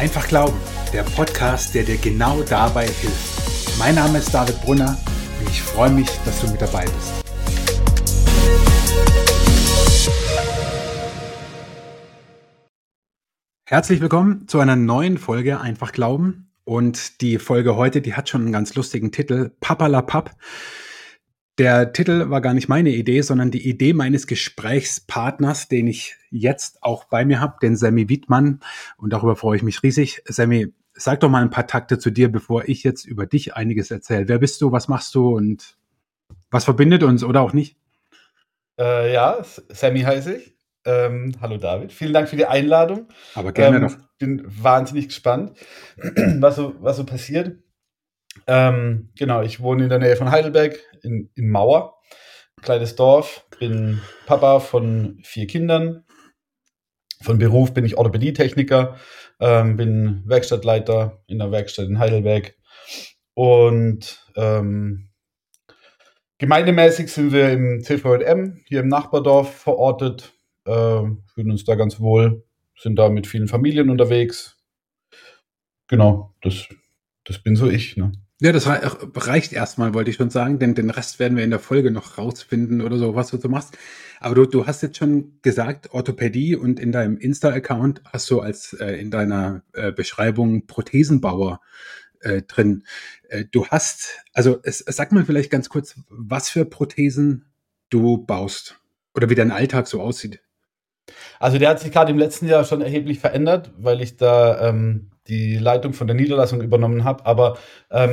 Einfach glauben, der Podcast, der dir genau dabei hilft. Mein Name ist David Brunner und ich freue mich, dass du mit dabei bist. Herzlich willkommen zu einer neuen Folge Einfach Glauben. Und die Folge heute, die hat schon einen ganz lustigen Titel, Papalapapp. Der Titel war gar nicht meine Idee, sondern die Idee meines Gesprächspartners, den ich jetzt auch bei mir habe, den Sammy Wiedmann. Und darüber freue ich mich riesig. Sammy, sag doch mal ein paar Takte zu dir, bevor ich jetzt über dich einiges erzähle. Wer bist du, was machst du und was verbindet uns oder auch nicht? Ja, Sammy heiße ich. Hallo David, vielen Dank für die Einladung. Aber gerne noch. Ich bin wahnsinnig gespannt, was so passiert. Genau, ich wohne in der Nähe von Heidelberg, in Mauer, kleines Dorf, bin Papa von 4 Kindern. Von Beruf bin ich Orthopädietechniker, bin Werkstattleiter in der Werkstatt in Heidelberg. Und gemeindemäßig sind wir im CVJM, hier im Nachbardorf verortet. Fühlen uns da ganz wohl, sind da mit vielen Familien unterwegs. Genau, das bin so ich. Ne? Ja, das reicht erstmal, wollte ich schon sagen, denn den Rest werden wir in der Folge noch rausfinden oder so, was du so machst. Aber du hast jetzt schon gesagt, Orthopädie, und in deinem Insta-Account hast du als in deiner Beschreibung Prothesenbauer drin. Du hast, also sag mal vielleicht ganz kurz, was für Prothesen du baust oder wie dein Alltag so aussieht. Also der hat sich gerade im letzten Jahr schon erheblich verändert, weil ich da die Leitung von der Niederlassung übernommen habe. Aber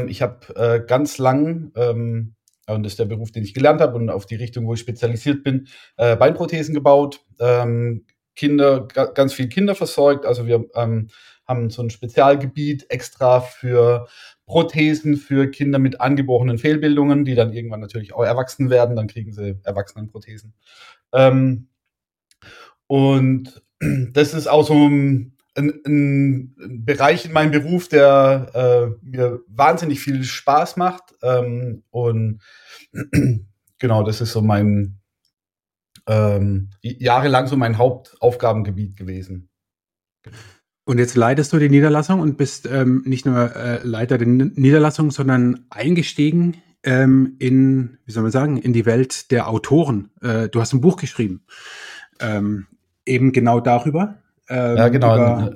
ich habe ganz lang, und das ist der Beruf, den ich gelernt habe und auf die Richtung, wo ich spezialisiert bin, Beinprothesen gebaut, ganz viele Kinder versorgt. Also wir haben so ein Spezialgebiet extra für Prothesen für Kinder mit angeborenen Fehlbildungen, die dann irgendwann natürlich auch erwachsen werden, dann kriegen sie Erwachsenenprothesen. Und das ist auch so ein Bereich in meinem Beruf, der mir wahnsinnig viel Spaß macht. Und genau, das ist so mein jahrelang so mein Hauptaufgabengebiet gewesen. Und jetzt leitest du die Niederlassung und bist nicht nur Leiter der Niederlassung, sondern eingestiegen in, wie soll man sagen, in die Welt der Autoren. Du hast ein Buch geschrieben, eben genau darüber. Ja, genau.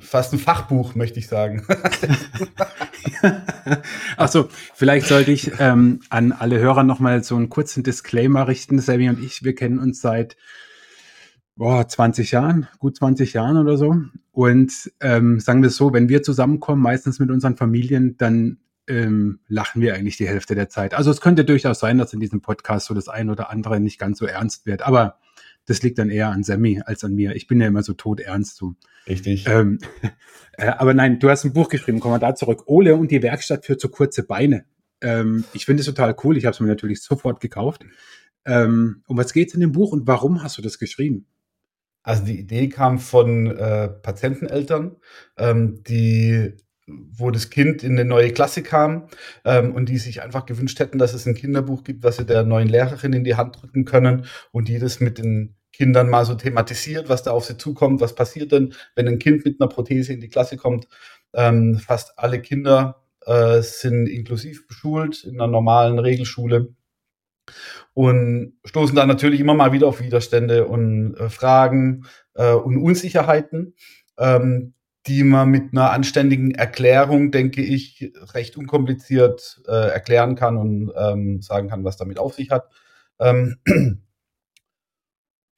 Fast ein Fachbuch, möchte ich sagen. Ach so, vielleicht sollte ich an alle Hörer nochmal so einen kurzen Disclaimer richten. Sammy und ich, wir kennen uns seit 20 Jahren oder so. Und sagen wir es so, wenn wir zusammenkommen, meistens mit unseren Familien, dann lachen wir eigentlich die Hälfte der Zeit. Also es könnte durchaus sein, dass in diesem Podcast so das ein oder andere nicht ganz so ernst wird. Aber das liegt dann eher an Sammy als an mir. Ich bin ja immer so todernst. So. Richtig. Aber nein, du hast ein Buch geschrieben, kommen wir da zurück. Ole und die Werkstatt für zu kurze Beine. Ich finde es total cool. Ich habe es mir natürlich sofort gekauft. Um was geht es in dem Buch und warum hast du das geschrieben? Also die Idee kam von Patienteneltern, wo das Kind in eine neue Klasse kam und die sich einfach gewünscht hätten, dass es ein Kinderbuch gibt, was sie der neuen Lehrerin in die Hand drücken können und die das mit den Kindern mal so thematisiert, was da auf sie zukommt, was passiert denn, wenn ein Kind mit einer Prothese in die Klasse kommt. Fast alle Kinder sind inklusiv beschult in einer normalen Regelschule. Und stoßen da natürlich immer mal wieder auf Widerstände und Fragen und Unsicherheiten, die man mit einer anständigen Erklärung, denke ich, recht unkompliziert erklären kann und sagen kann, was damit auf sich hat.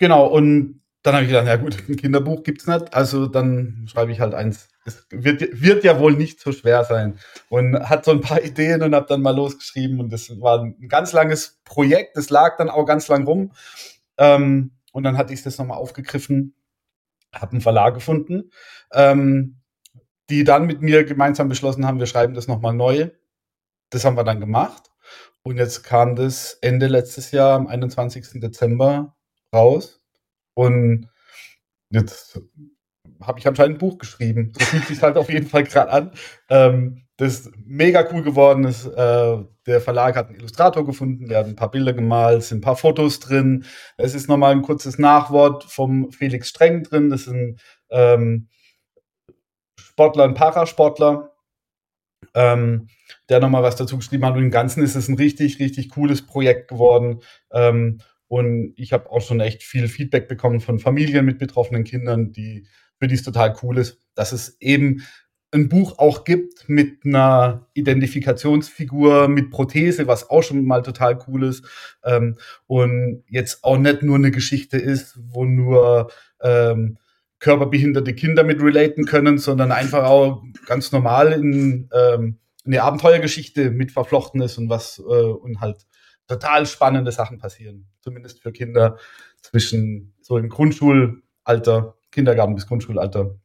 Genau, und dann habe ich gedacht, ja gut, ein Kinderbuch gibt es nicht, also dann schreibe ich halt eins. Es wird ja wohl nicht so schwer sein. Und hat so ein paar Ideen und habe dann mal losgeschrieben. Und das war ein ganz langes Projekt. Das lag dann auch ganz lang rum. Und dann hatte ich das nochmal aufgegriffen, habe einen Verlag gefunden, die dann mit mir gemeinsam beschlossen haben, wir schreiben das nochmal neu. Das haben wir dann gemacht. Und jetzt kam das Ende letztes Jahr, am 21. Dezember, raus. Und jetzt habe ich anscheinend ein Buch geschrieben. Das fühlt sich halt auf jeden Fall gerade an. Das ist mega cool geworden. Der Verlag hat einen Illustrator gefunden, der hat ein paar Bilder gemalt, sind ein paar Fotos drin. Es ist nochmal ein kurzes Nachwort vom Felix Streng drin. Das ist ein Sportler, ein Parasportler, der nochmal was dazu geschrieben hat. Und im Ganzen ist es ein richtig, richtig cooles Projekt geworden. Und ich habe auch schon echt viel Feedback bekommen von Familien mit betroffenen Kindern, für die es total cool ist, dass es eben ein Buch auch gibt mit einer Identifikationsfigur, mit Prothese, was auch schon mal total cool ist. Und jetzt auch nicht nur eine Geschichte ist, wo nur körperbehinderte Kinder mit relaten können, sondern einfach auch ganz normal in eine Abenteuergeschichte mit verflochten ist und und halt total spannende Sachen passieren. Zumindest für Kinder zwischen so im Grundschulalter, Kindergarten bis Grundschulalter.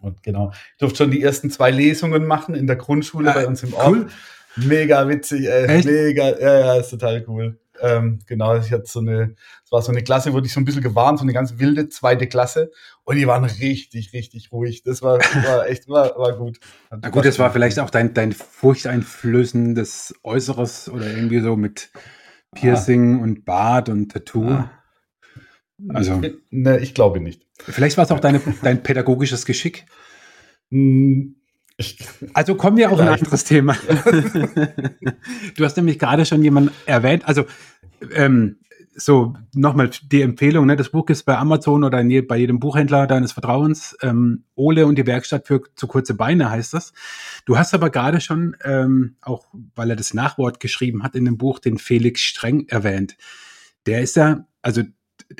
Und genau, ich durfte schon die ersten 2 Lesungen machen in der Grundschule bei uns im Ort. Cool. Mega witzig, mega, ja, ist total cool. Genau, es war so eine Klasse, wurde ich so ein bisschen gewarnt, so eine ganz wilde 2. Klasse. Und die waren richtig, richtig ruhig. Das war echt gut. Na gut, das war vielleicht auch dein furchteinflößendes Äußeres oder irgendwie so mit Piercing und Bart und Tattoo. Also, ne, ich glaube nicht. Vielleicht war es auch dein pädagogisches Geschick. Also kommen wir auf ein anderes Thema. Du hast nämlich gerade schon jemanden erwähnt. Also so nochmal die Empfehlung, ne? Das Buch ist bei Amazon oder bei jedem Buchhändler deines Vertrauens. Ole und die Werkstatt für zu kurze Beine heißt das. Du hast aber gerade schon, auch weil er das Nachwort geschrieben hat in dem Buch, den Felix Streng erwähnt. Der ist ja, also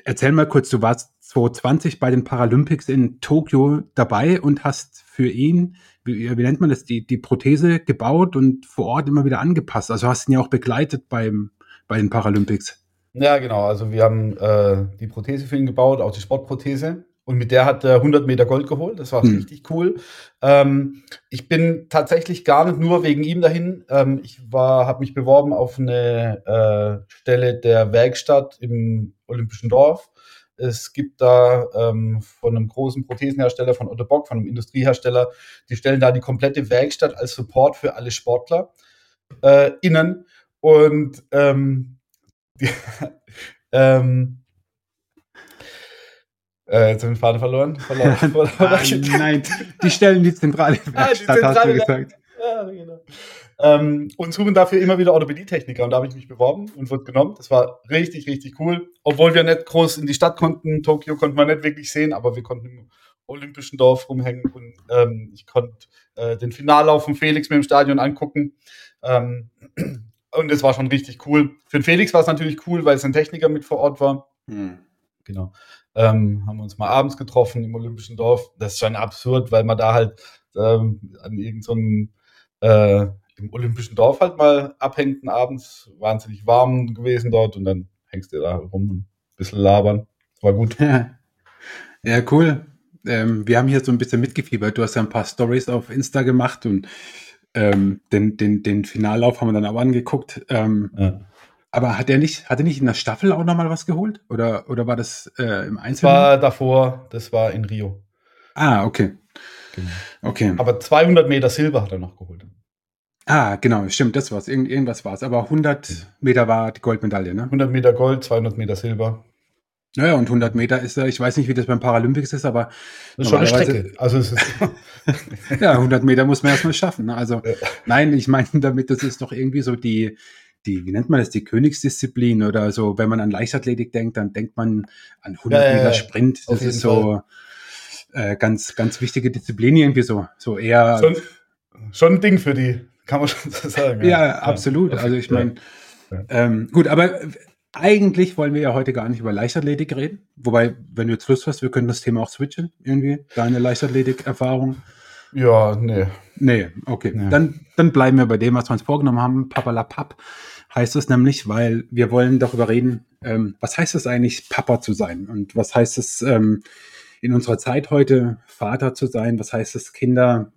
erzähl mal kurz, du warst 2020 bei den Paralympics in Tokio dabei und hast für ihn, wie nennt man das, die Prothese gebaut und vor Ort immer wieder angepasst. Also hast ihn ja auch begleitet bei den Paralympics. Ja, genau. Also wir haben die Prothese für ihn gebaut, auch die Sportprothese. Und mit der hat er 100 Meter Gold geholt. Das war richtig cool. Ich bin tatsächlich gar nicht nur wegen ihm dahin. Ich habe mich beworben auf eine Stelle der Werkstatt im Olympischen Dorf. Es gibt da von einem großen Prothesenhersteller, von Ottobock, von einem Industriehersteller, die stellen da die komplette Werkstatt als Support für alle Sportler innen. Und jetzt habe ich den Faden verloren. Nein, die stellen die zentrale Werkstatt, hast du gesagt. Ja, genau. Und suchen dafür immer wieder Orthopädie-Techniker. Und da habe ich mich beworben und wurde genommen. Das war richtig, richtig cool. Obwohl wir nicht groß in die Stadt konnten. Tokio konnten wir nicht wirklich sehen, aber wir konnten im Olympischen Dorf rumhängen. Und ich konnte den Finallauf von Felix mir im Stadion angucken. Und es war schon richtig cool. Für den Felix war es natürlich cool, weil es ein Techniker mit vor Ort war. Mhm. Genau. Haben wir uns mal abends getroffen im Olympischen Dorf. Das ist schon absurd, weil man da halt an irgendeinem im Olympischen Dorf halt mal abhängt abends, wahnsinnig warm gewesen dort und dann hängst du da rum und ein bisschen labern. War gut. Ja, cool. Wir haben hier so ein bisschen mitgefiebert. Du hast ja ein paar Stories auf Insta gemacht und den Finallauf haben wir dann auch angeguckt. Ja. Aber hat er nicht in der Staffel auch nochmal was geholt? Oder war das im Einzelnen? Das war in Rio. Ah, okay. Genau. Okay. Aber 200 Meter Silber hat er noch geholt. Ah, genau, stimmt, das war's. Irgendwas war's. Aber 100 Meter war die Goldmedaille, ne? 100 Meter Gold, 200 Meter Silber. Naja, und 100 Meter ist, ich weiß nicht, wie das beim Paralympics ist, aber das ist schon eine Strecke. Also es ist ja, 100 Meter muss man erstmal schaffen. Ne? Also nein, ich meine damit, das ist doch irgendwie so die, wie nennt man das, die Königsdisziplin oder so, wenn man an Leichtathletik denkt, dann denkt man an 100 Meter Sprint. Das ist so ganz, ganz wichtige Disziplin irgendwie so eher. Schon ein Ding für die, kann man schon so sagen. Ja, absolut. Also ich meine, gut, aber eigentlich wollen wir ja heute gar nicht über Leichtathletik reden. Wobei, wenn du jetzt Lust hast, wir können das Thema auch switchen irgendwie, deine Leichtathletik-Erfahrung. Ja, nee. Nee, okay. Nee. Dann bleiben wir bei dem, was wir uns vorgenommen haben. Papalapapp heißt es nämlich, weil wir wollen darüber reden, was heißt es eigentlich, Papa zu sein? Und was heißt es in unserer Zeit heute, Vater zu sein? Was heißt es, Kinder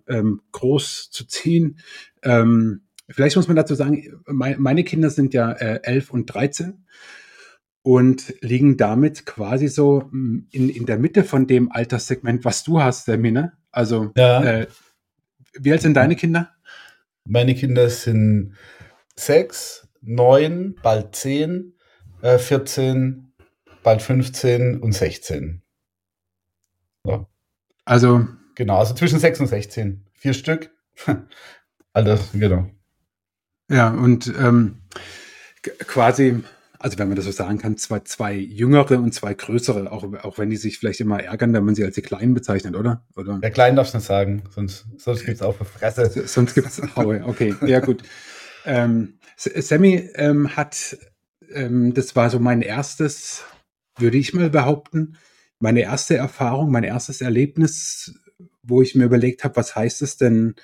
groß zu ziehen? Vielleicht muss man dazu sagen, meine Kinder sind ja 11 und 13 und liegen damit quasi so in der Mitte von dem Alterssegment, was du hast, der Minne. Also, ja. Wie alt sind deine Kinder? Meine Kinder sind 6, 9, bald 10, 14, bald 15 und 16. So. Also, Genau, also zwischen 6 und 16. 4 Stück. All das, genau. Ja, und quasi, also wenn man das so sagen kann, zwei jüngere und zwei größere, auch wenn die sich vielleicht immer ärgern, wenn man sie als die Kleinen bezeichnet, oder? Der Kleinen darfst du nicht sagen, sonst gibt es auch eine Fresse. Sonst gibt es Haue, okay, ja gut. Sammy hat, das war so mein erstes, würde ich mal behaupten, meine erste Erfahrung, mein erstes Erlebnis, wo ich mir überlegt habe, was heißt es denn,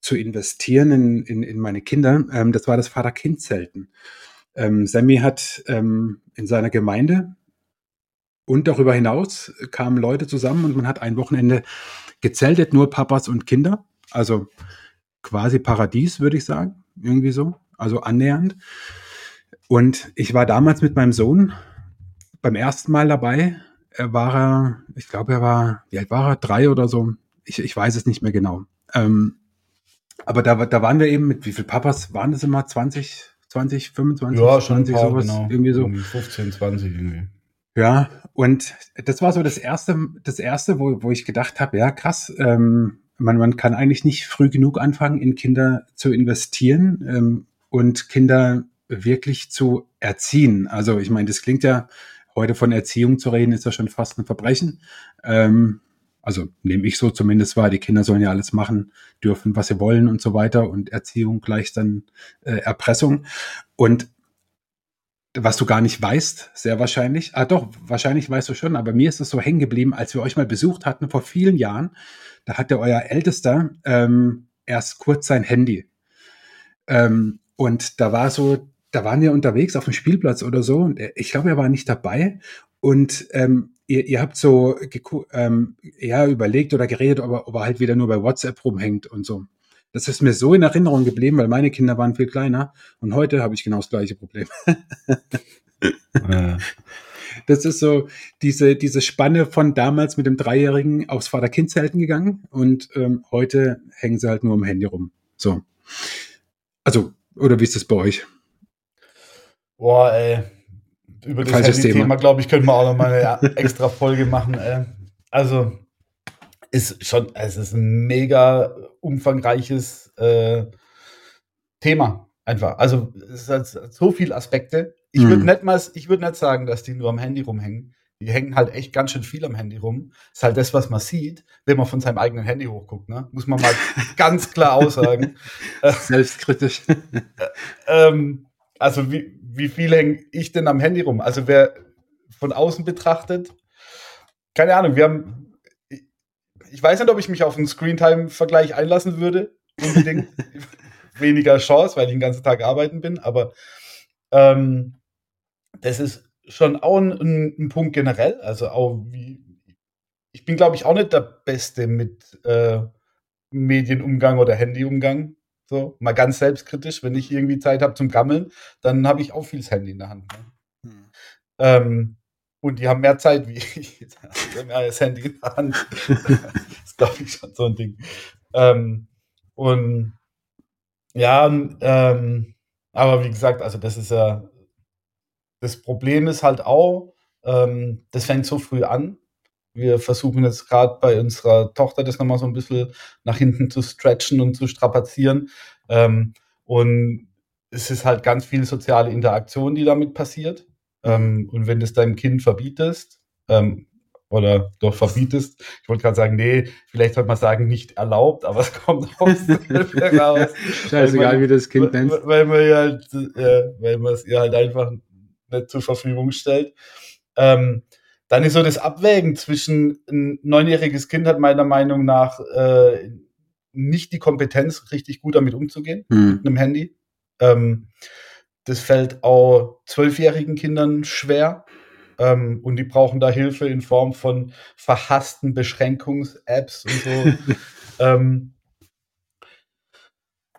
zu investieren in meine Kinder, das war das Vater-Kind-Zelten. Sammy hat in seiner Gemeinde und darüber hinaus kamen Leute zusammen und man hat ein Wochenende gezeltet, nur Papas und Kinder, also quasi Paradies, würde ich sagen, irgendwie so, also annähernd. Und ich war damals mit meinem Sohn beim ersten Mal dabei, wie alt war er? 3 oder so, ich weiß es nicht mehr genau. Aber da waren wir eben mit, wie viel Papas waren das immer? 20, 25? Ja, schon 20, ein paar, sowas, genau. Irgendwie so. Um 15, 20 irgendwie. Ja, und das war so das erste, wo ich gedacht habe, ja krass, man kann eigentlich nicht früh genug anfangen, in Kinder zu investieren und Kinder wirklich zu erziehen. Also ich meine, das klingt ja, heute von Erziehung zu reden, ist ja schon fast ein Verbrechen. Also nehme ich so zumindest wahr, die Kinder sollen ja alles machen dürfen, was sie wollen und so weiter und Erziehung gleich dann Erpressung. Und was du gar nicht weißt, sehr wahrscheinlich, wahrscheinlich weißt du schon, aber mir ist es so hängen geblieben, als wir euch mal besucht hatten vor vielen Jahren, da hatte euer Ältester erst kurz sein Handy. Und da waren wir unterwegs auf dem Spielplatz oder so und ich glaube, er war nicht dabei und Ihr habt so überlegt oder geredet, ob er halt wieder nur bei WhatsApp rumhängt und so. Das ist mir so in Erinnerung geblieben, weil meine Kinder waren viel kleiner und heute habe ich genau das gleiche Problem. Ja. Das ist so diese Spanne von damals mit dem 3-Jährigen aufs Vater-Kind-Zelten gegangen und heute hängen sie halt nur am Handy rum. So. Also, oder wie ist das bei euch? Boah, ey. Über das Handy-Thema, glaube ich, können wir auch noch mal eine extra Folge machen. Also, es ist ein mega umfangreiches Thema einfach. Also, es hat so viele Aspekte. Ich würde nicht sagen, dass die nur am Handy rumhängen. Die hängen halt echt ganz schön viel am Handy rum. Ist halt das, was man sieht, wenn man von seinem eigenen Handy hochguckt. Ne? Muss man mal ganz klar aussagen. Selbstkritisch. Also, wie viel hänge ich denn am Handy rum? Also, wer von außen betrachtet, keine Ahnung, ich weiß nicht, ob ich mich auf einen Screentime-Vergleich einlassen würde, unbedingt. Weniger Chance, weil ich den ganzen Tag arbeiten bin, aber das ist schon auch ein Punkt generell, also auch ich bin, glaube ich, auch nicht der Beste mit Medienumgang oder Handyumgang. So, mal ganz selbstkritisch, wenn ich irgendwie Zeit habe zum Gammeln, dann habe ich auch viel Handy in der Hand. Ne? Und die haben mehr Zeit wie ich. Die haben mehr das Handy in der Hand. Das ist, glaube ich, schon so ein Ding. Aber wie gesagt, also das ist ja, das Problem ist halt auch, das fängt so früh an. Wir versuchen jetzt gerade bei unserer Tochter das nochmal so ein bisschen nach hinten zu stretchen und zu strapazieren. Und es ist halt ganz viel soziale Interaktion, die damit passiert. Und wenn du es deinem Kind verbietest, ich wollte gerade sagen, nee, vielleicht sollte man sagen, nicht erlaubt, aber es kommt aus dem raus. Scheißegal, wie das Kind nennt. Weil man es ihr halt einfach nicht zur Verfügung stellt. Dann ist so das Abwägen zwischen ein 9-jähriges Kind hat meiner Meinung nach nicht die Kompetenz, richtig gut damit umzugehen, mit einem Handy. Das fällt auch 12-jährigen Kindern schwer. Und die brauchen da Hilfe in Form von verhassten Beschränkungs-Apps und so.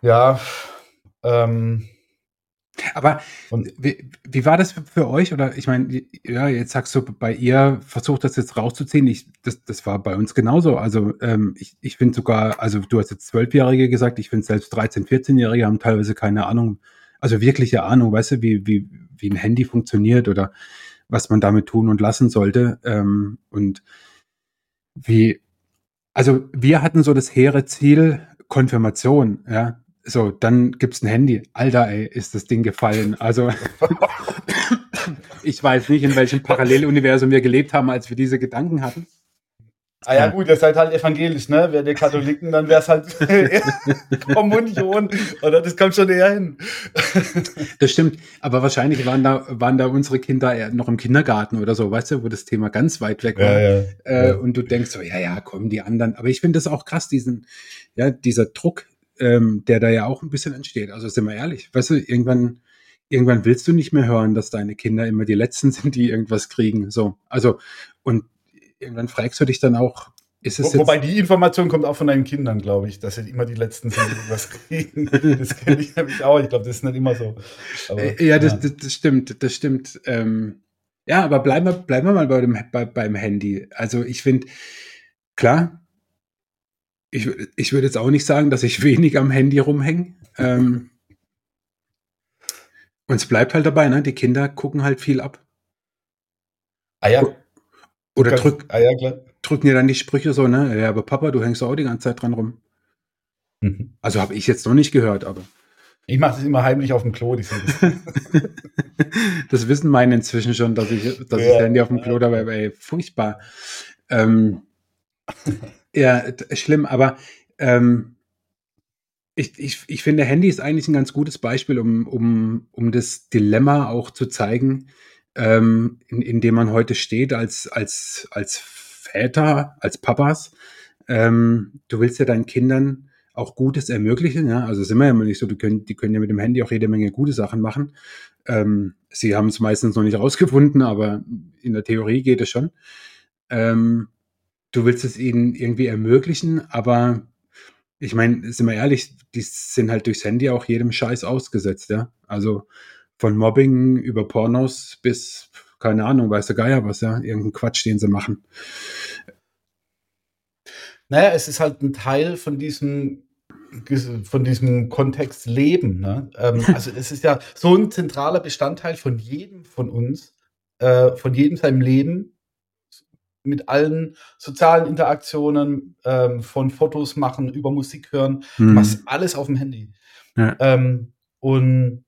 Aber wie war das für euch? Oder ich meine, ja, jetzt sagst du, bei ihr versucht das jetzt rauszuziehen. Das war bei uns genauso. Also ich finde sogar, also du hast jetzt 12-Jährige gesagt, ich finde selbst 13-, 14-Jährige haben teilweise keine Ahnung, also wirkliche Ahnung, weißt du, wie ein Handy funktioniert oder was man damit tun und lassen sollte. Und wie Also wir hatten so das hehre Ziel, Konfirmation, ja. So, dann gibt's ein Handy. Alter, ey, ist das Ding gefallen. Also ich weiß nicht, in welchem Paralleluniversum wir gelebt haben, als wir diese Gedanken hatten. Ah ja, gut, ihr seid halt evangelisch, ne? Wäre der Katholiken, dann wäre es halt Kommunion. Oder das kommt schon eher hin. Das stimmt. Aber wahrscheinlich waren da unsere Kinder eher noch im Kindergarten oder so, weißt du, wo das Thema ganz weit weg war. Ja, ja. Und du denkst so, ja, komm, die anderen. Aber ich finde das auch krass, dieser Druck, der da ja auch ein bisschen entsteht. Also sind wir ehrlich, weißt du, irgendwann willst du nicht mehr hören, dass deine Kinder immer die Letzten sind, die irgendwas kriegen. So, also, und irgendwann fragst du dich dann auch, ist es Wobei die Information kommt auch von deinen Kindern, glaube ich, dass sie immer die Letzten sind, die was kriegen. Das kenne ich nämlich auch. Ich glaube, das ist nicht immer so. Aber, ja. Das stimmt. Ja, aber bleiben wir mal beim Handy. Also ich finde, klar, ich würde jetzt auch nicht sagen, dass ich wenig am Handy rumhänge. Und es bleibt halt dabei, ne? Die Kinder gucken halt viel ab. Ah ja. Oder drücken dir dann die Sprüche so, ne? Ja, aber Papa, du hängst auch die ganze Zeit dran rum. Mhm. Also habe ich jetzt noch nicht gehört, aber. Ich mache das immer heimlich auf dem Klo. Das wissen meine inzwischen schon, dass ich Handy auf dem Klo dabei habe. Ey, furchtbar. Ja, schlimm, aber ich finde, Handy ist eigentlich ein ganz gutes Beispiel, um das Dilemma auch zu zeigen, in dem man heute steht als Väter, als Papas. Du willst ja deinen Kindern auch Gutes ermöglichen. Ja? Also sind wir ja immer nicht so, die können ja mit dem Handy auch jede Menge gute Sachen machen. Sie haben es meistens noch nicht rausgefunden, aber in der Theorie geht es schon. Du willst es ihnen irgendwie ermöglichen, aber ich meine, sind wir ehrlich, die sind halt durchs Handy auch jedem Scheiß ausgesetzt. Ja? Also von Mobbing über Pornos bis, keine Ahnung, weiß der Geier was, ja, irgendeinen Quatsch, den sie machen. Naja, es ist halt ein Teil von diesem Kontext Leben. Ne? Also es ist ja so ein zentraler Bestandteil von jedem von uns, von jedem seinem Leben, mit allen sozialen Interaktionen, von Fotos machen, über Musik hören, was alles auf dem Handy. Ja. Und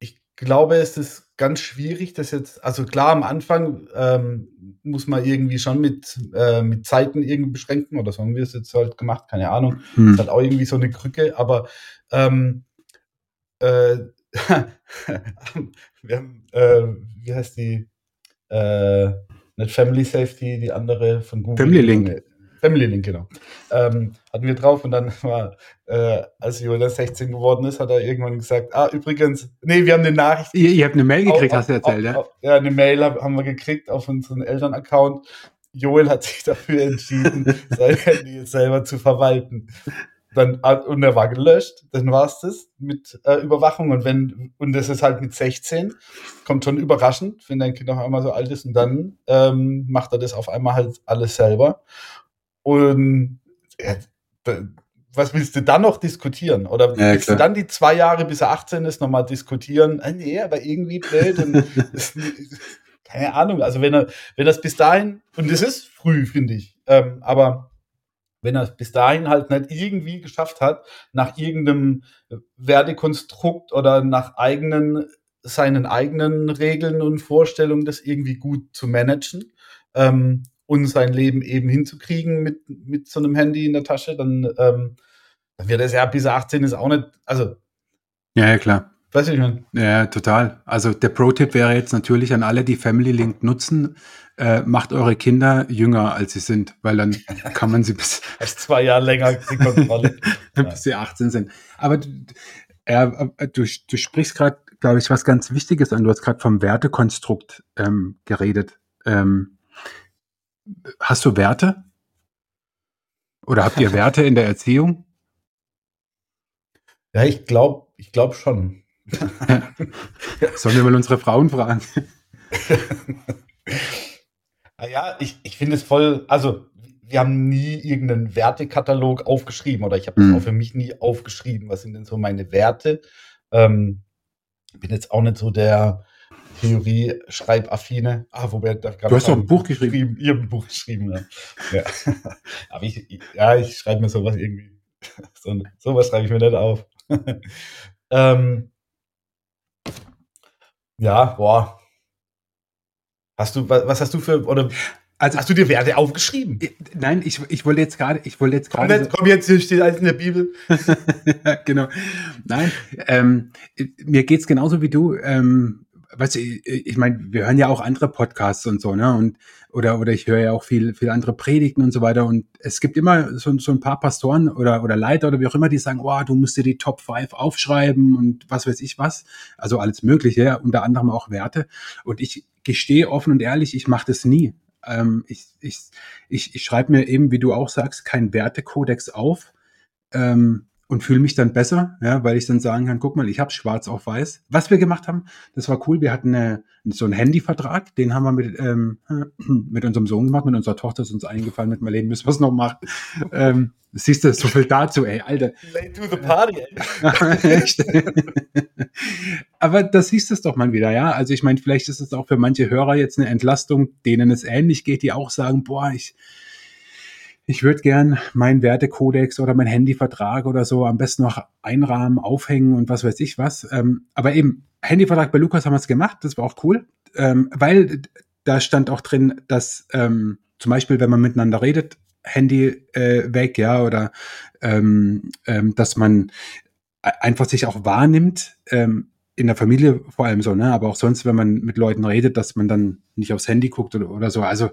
ich glaube, es ist ganz schwierig, das jetzt, also klar, am Anfang muss man irgendwie schon mit Zeiten irgendwie beschränken, oder so haben wir es jetzt halt gemacht, keine Ahnung, ist halt auch irgendwie so eine Krücke, aber wir haben, wie heißt die, nicht Family Safety, die andere von Google. Family Link, genau. Hatten wir drauf und dann war, als Jonas 16 geworden ist, hat er irgendwann gesagt, übrigens, nee, wir haben eine Nachricht. Ihr habt eine Mail gekriegt, hast du erzählt, ja? Ja, eine Mail haben wir gekriegt auf unseren Eltern-Account. Joel hat sich dafür entschieden, sein Handy jetzt selber zu verwalten. Und er war gelöscht, dann war es das mit Überwachung. Und das ist halt mit 16, kommt schon überraschend, wenn dein Kind auf einmal so alt ist und dann macht er das auf einmal halt alles selber. Und was willst du dann noch diskutieren? Oder willst du dann die 2 Jahre, bis er 18 ist, nochmal diskutieren? Nee, aber irgendwie blöd. Und keine Ahnung. Also wenn das bis dahin, und es ist früh, finde ich, aber wenn er es bis dahin halt nicht irgendwie geschafft hat, nach irgendeinem Wertekonstrukt oder nach seinen eigenen Regeln und Vorstellungen, das irgendwie gut zu managen, und sein Leben eben hinzukriegen mit so einem Handy in der Tasche, dann wird es ja bis 18 ist auch nicht, also. Ja, klar. Weiß ich nicht. Ja, total. Also der Pro-Tipp wäre jetzt natürlich an alle, die Family Link nutzen, macht eure Kinder jünger, als sie sind, weil dann kann man sie bis 2 Jahre länger die Kontrolle. Bis sie 18 sind. Aber du sprichst gerade, glaube ich, was ganz Wichtiges an. Du hast gerade vom Wertekonstrukt geredet. Hast du Werte? Oder habt ihr Werte in der Erziehung? Ja, ich glaube schon. Sollen wir mal unsere Frauen fragen? Naja, ich finde es voll, also wir haben nie irgendeinen Wertekatalog aufgeschrieben oder ich habe das auch für mich nie aufgeschrieben. Was sind denn so meine Werte? Ich bin jetzt auch nicht so der Theorie, Schreibaffine. Wobei, du hast doch ein Buch geschrieben. Ihr habt ein Buch geschrieben, ja. Aber ich schreibe mir sowas irgendwie. Sowas schreibe ich mir nicht auf. Was hast du für, oder also, hast du dir Werte aufgeschrieben? Nein, ich wollte jetzt gerade. Komm jetzt, hier steht alles in der Bibel. Ja, genau. Nein, mir geht's genauso wie du. Ich meine, wir hören ja auch andere Podcasts und so, ne? Und oder ich höre ja auch viel andere Predigten und so weiter. Und es gibt immer so ein paar Pastoren oder Leiter oder wie auch immer, die sagen, du musst dir die Top 5 aufschreiben und was weiß ich was. Also alles Mögliche, unter anderem auch Werte. Und ich gestehe offen und ehrlich, ich mache das nie. Ich schreibe mir eben, wie du auch sagst, keinen Wertekodex auf. Und fühle mich dann besser, ja, weil ich dann sagen kann, guck mal, ich habe schwarz auf weiß. Was wir gemacht haben, das war cool. Wir hatten so einen Handyvertrag, den haben wir mit unserem Sohn gemacht, mit unserer Tochter ist uns eingefallen, mit Marlene müssen wir es noch machen. Siehst du, so viel dazu, ey, Alter. Late to the party, ey. Aber das siehst du es doch mal wieder, ja. Also ich meine, vielleicht ist es auch für manche Hörer jetzt eine Entlastung, denen es ähnlich geht, die auch sagen, ich würde gern meinen Wertekodex oder meinen Handyvertrag oder so am besten noch einrahmen, aufhängen und was weiß ich was. Aber eben, Handyvertrag bei Lukas haben wir es gemacht, das war auch cool, weil da stand auch drin, dass zum Beispiel, wenn man miteinander redet, Handy weg, ja, oder dass man einfach sich auch wahrnimmt, in der Familie vor allem so, ne, aber auch sonst, wenn man mit Leuten redet, dass man dann nicht aufs Handy guckt oder so, also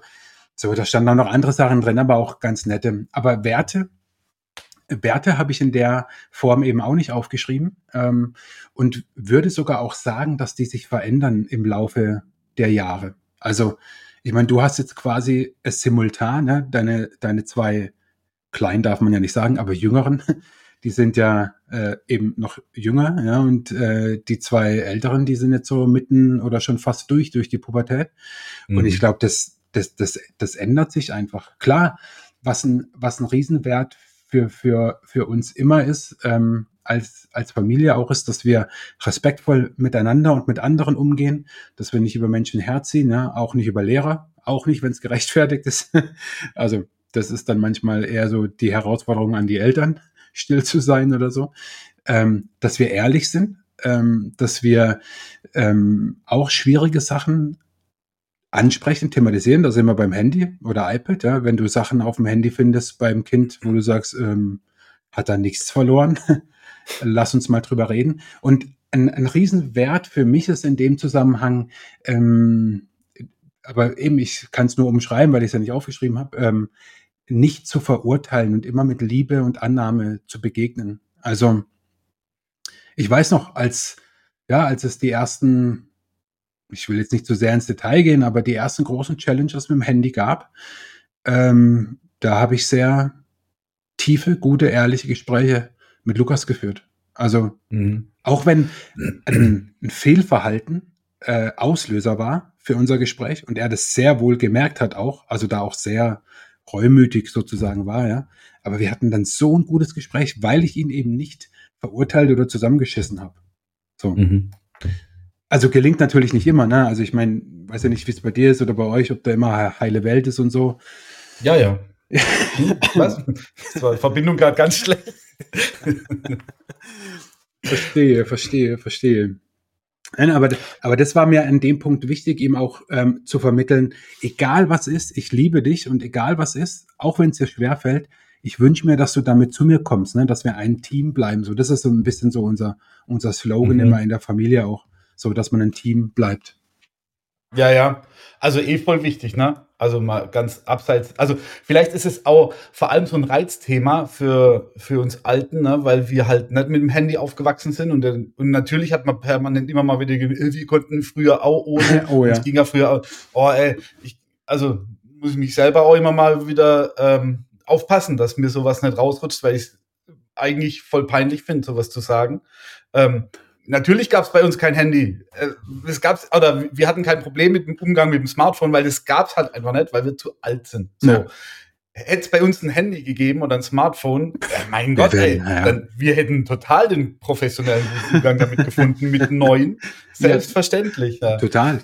so, da standen auch noch andere Sachen drin, aber auch ganz nette. Aber Werte habe ich in der Form eben auch nicht aufgeschrieben, und würde sogar auch sagen, dass die sich verändern im Laufe der Jahre. Also, ich meine, du hast jetzt quasi es simultan, ne? Deine zwei kleinen, darf man ja nicht sagen, aber jüngeren, die sind ja eben noch jünger, ja, und die zwei älteren, die sind jetzt so mitten oder schon fast durch die Pubertät. Mhm. Und ich glaube, das ändert sich einfach. Klar, was ein Riesenwert für uns immer ist, als Familie auch ist, dass wir respektvoll miteinander und mit anderen umgehen, dass wir nicht über Menschen herziehen, ne? Auch nicht über Lehrer, auch nicht, wenn es gerechtfertigt ist. Also das ist dann manchmal eher so die Herausforderung an die Eltern, still zu sein oder so. Dass wir ehrlich sind, dass wir auch schwierige Sachen ansprechen, thematisieren, da sind wir beim Handy oder iPad, ja, wenn du Sachen auf dem Handy findest beim Kind, wo du sagst, hat da nichts verloren, lass uns mal drüber reden. Und ein Riesenwert für mich ist in dem Zusammenhang, aber eben, ich kann es nur umschreiben, weil ich es ja nicht aufgeschrieben habe, nicht zu verurteilen und immer mit Liebe und Annahme zu begegnen. Also ich weiß noch, als es die ersten, ich will jetzt nicht so sehr ins Detail gehen, aber die ersten großen Challenges mit dem Handy gab, da habe ich sehr tiefe, gute, ehrliche Gespräche mit Lukas geführt. Also auch wenn ein Fehlverhalten Auslöser war für unser Gespräch und er das sehr wohl gemerkt hat auch, also da auch sehr reumütig sozusagen war, ja. Aber wir hatten dann so ein gutes Gespräch, weil ich ihn eben nicht verurteilt oder zusammengeschissen habe. So. Mhm. Also gelingt natürlich nicht immer, ne? Also ich meine, weiß ja nicht, wie es bei dir ist oder bei euch, ob da immer heile Welt ist und so. Ja. Was? Das war die Verbindung gerade ganz schlecht. Verstehe. Nein, aber das war mir an dem Punkt wichtig, ihm auch zu vermitteln, egal was ist, ich liebe dich und egal was ist, auch wenn es dir schwerfällt, ich wünsche mir, dass du damit zu mir kommst, ne? Dass wir ein Team bleiben. So, das ist so ein bisschen so unser Slogan immer in der Familie auch. So, dass man ein Team bleibt. Ja. Also voll wichtig, ne? Also mal ganz abseits. Also vielleicht ist es auch vor allem so ein Reizthema für uns Alten, ne? Weil wir halt nicht mit dem Handy aufgewachsen sind. Und natürlich hat man permanent immer mal wieder, wir konnten früher auch ohne. Es ging ja früher auch. Also muss ich mich selber auch immer mal wieder aufpassen, dass mir sowas nicht rausrutscht, weil ich es eigentlich voll peinlich finde, sowas zu sagen. Natürlich gab es bei uns kein Handy. Wir hatten kein Problem mit dem Umgang mit dem Smartphone, weil das gab es halt einfach nicht, weil wir zu alt sind. So. Ja. hätte es bei uns ein Handy gegeben oder ein Smartphone, mein Gott, ey, dann, wir hätten total den professionellen Zugang damit gefunden, mit neuen, selbstverständlich. Ja. Total.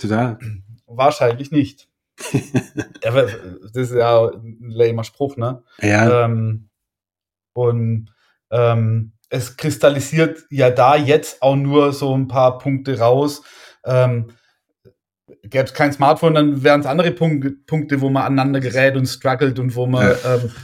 Wahrscheinlich nicht. Aber das ist ja ein lamer Spruch, ne? Ja. Es kristallisiert ja da jetzt auch nur so ein paar Punkte raus. Gäbe es kein Smartphone, dann wären es andere Punkte, wo man aneinander gerät und struggelt und wo man,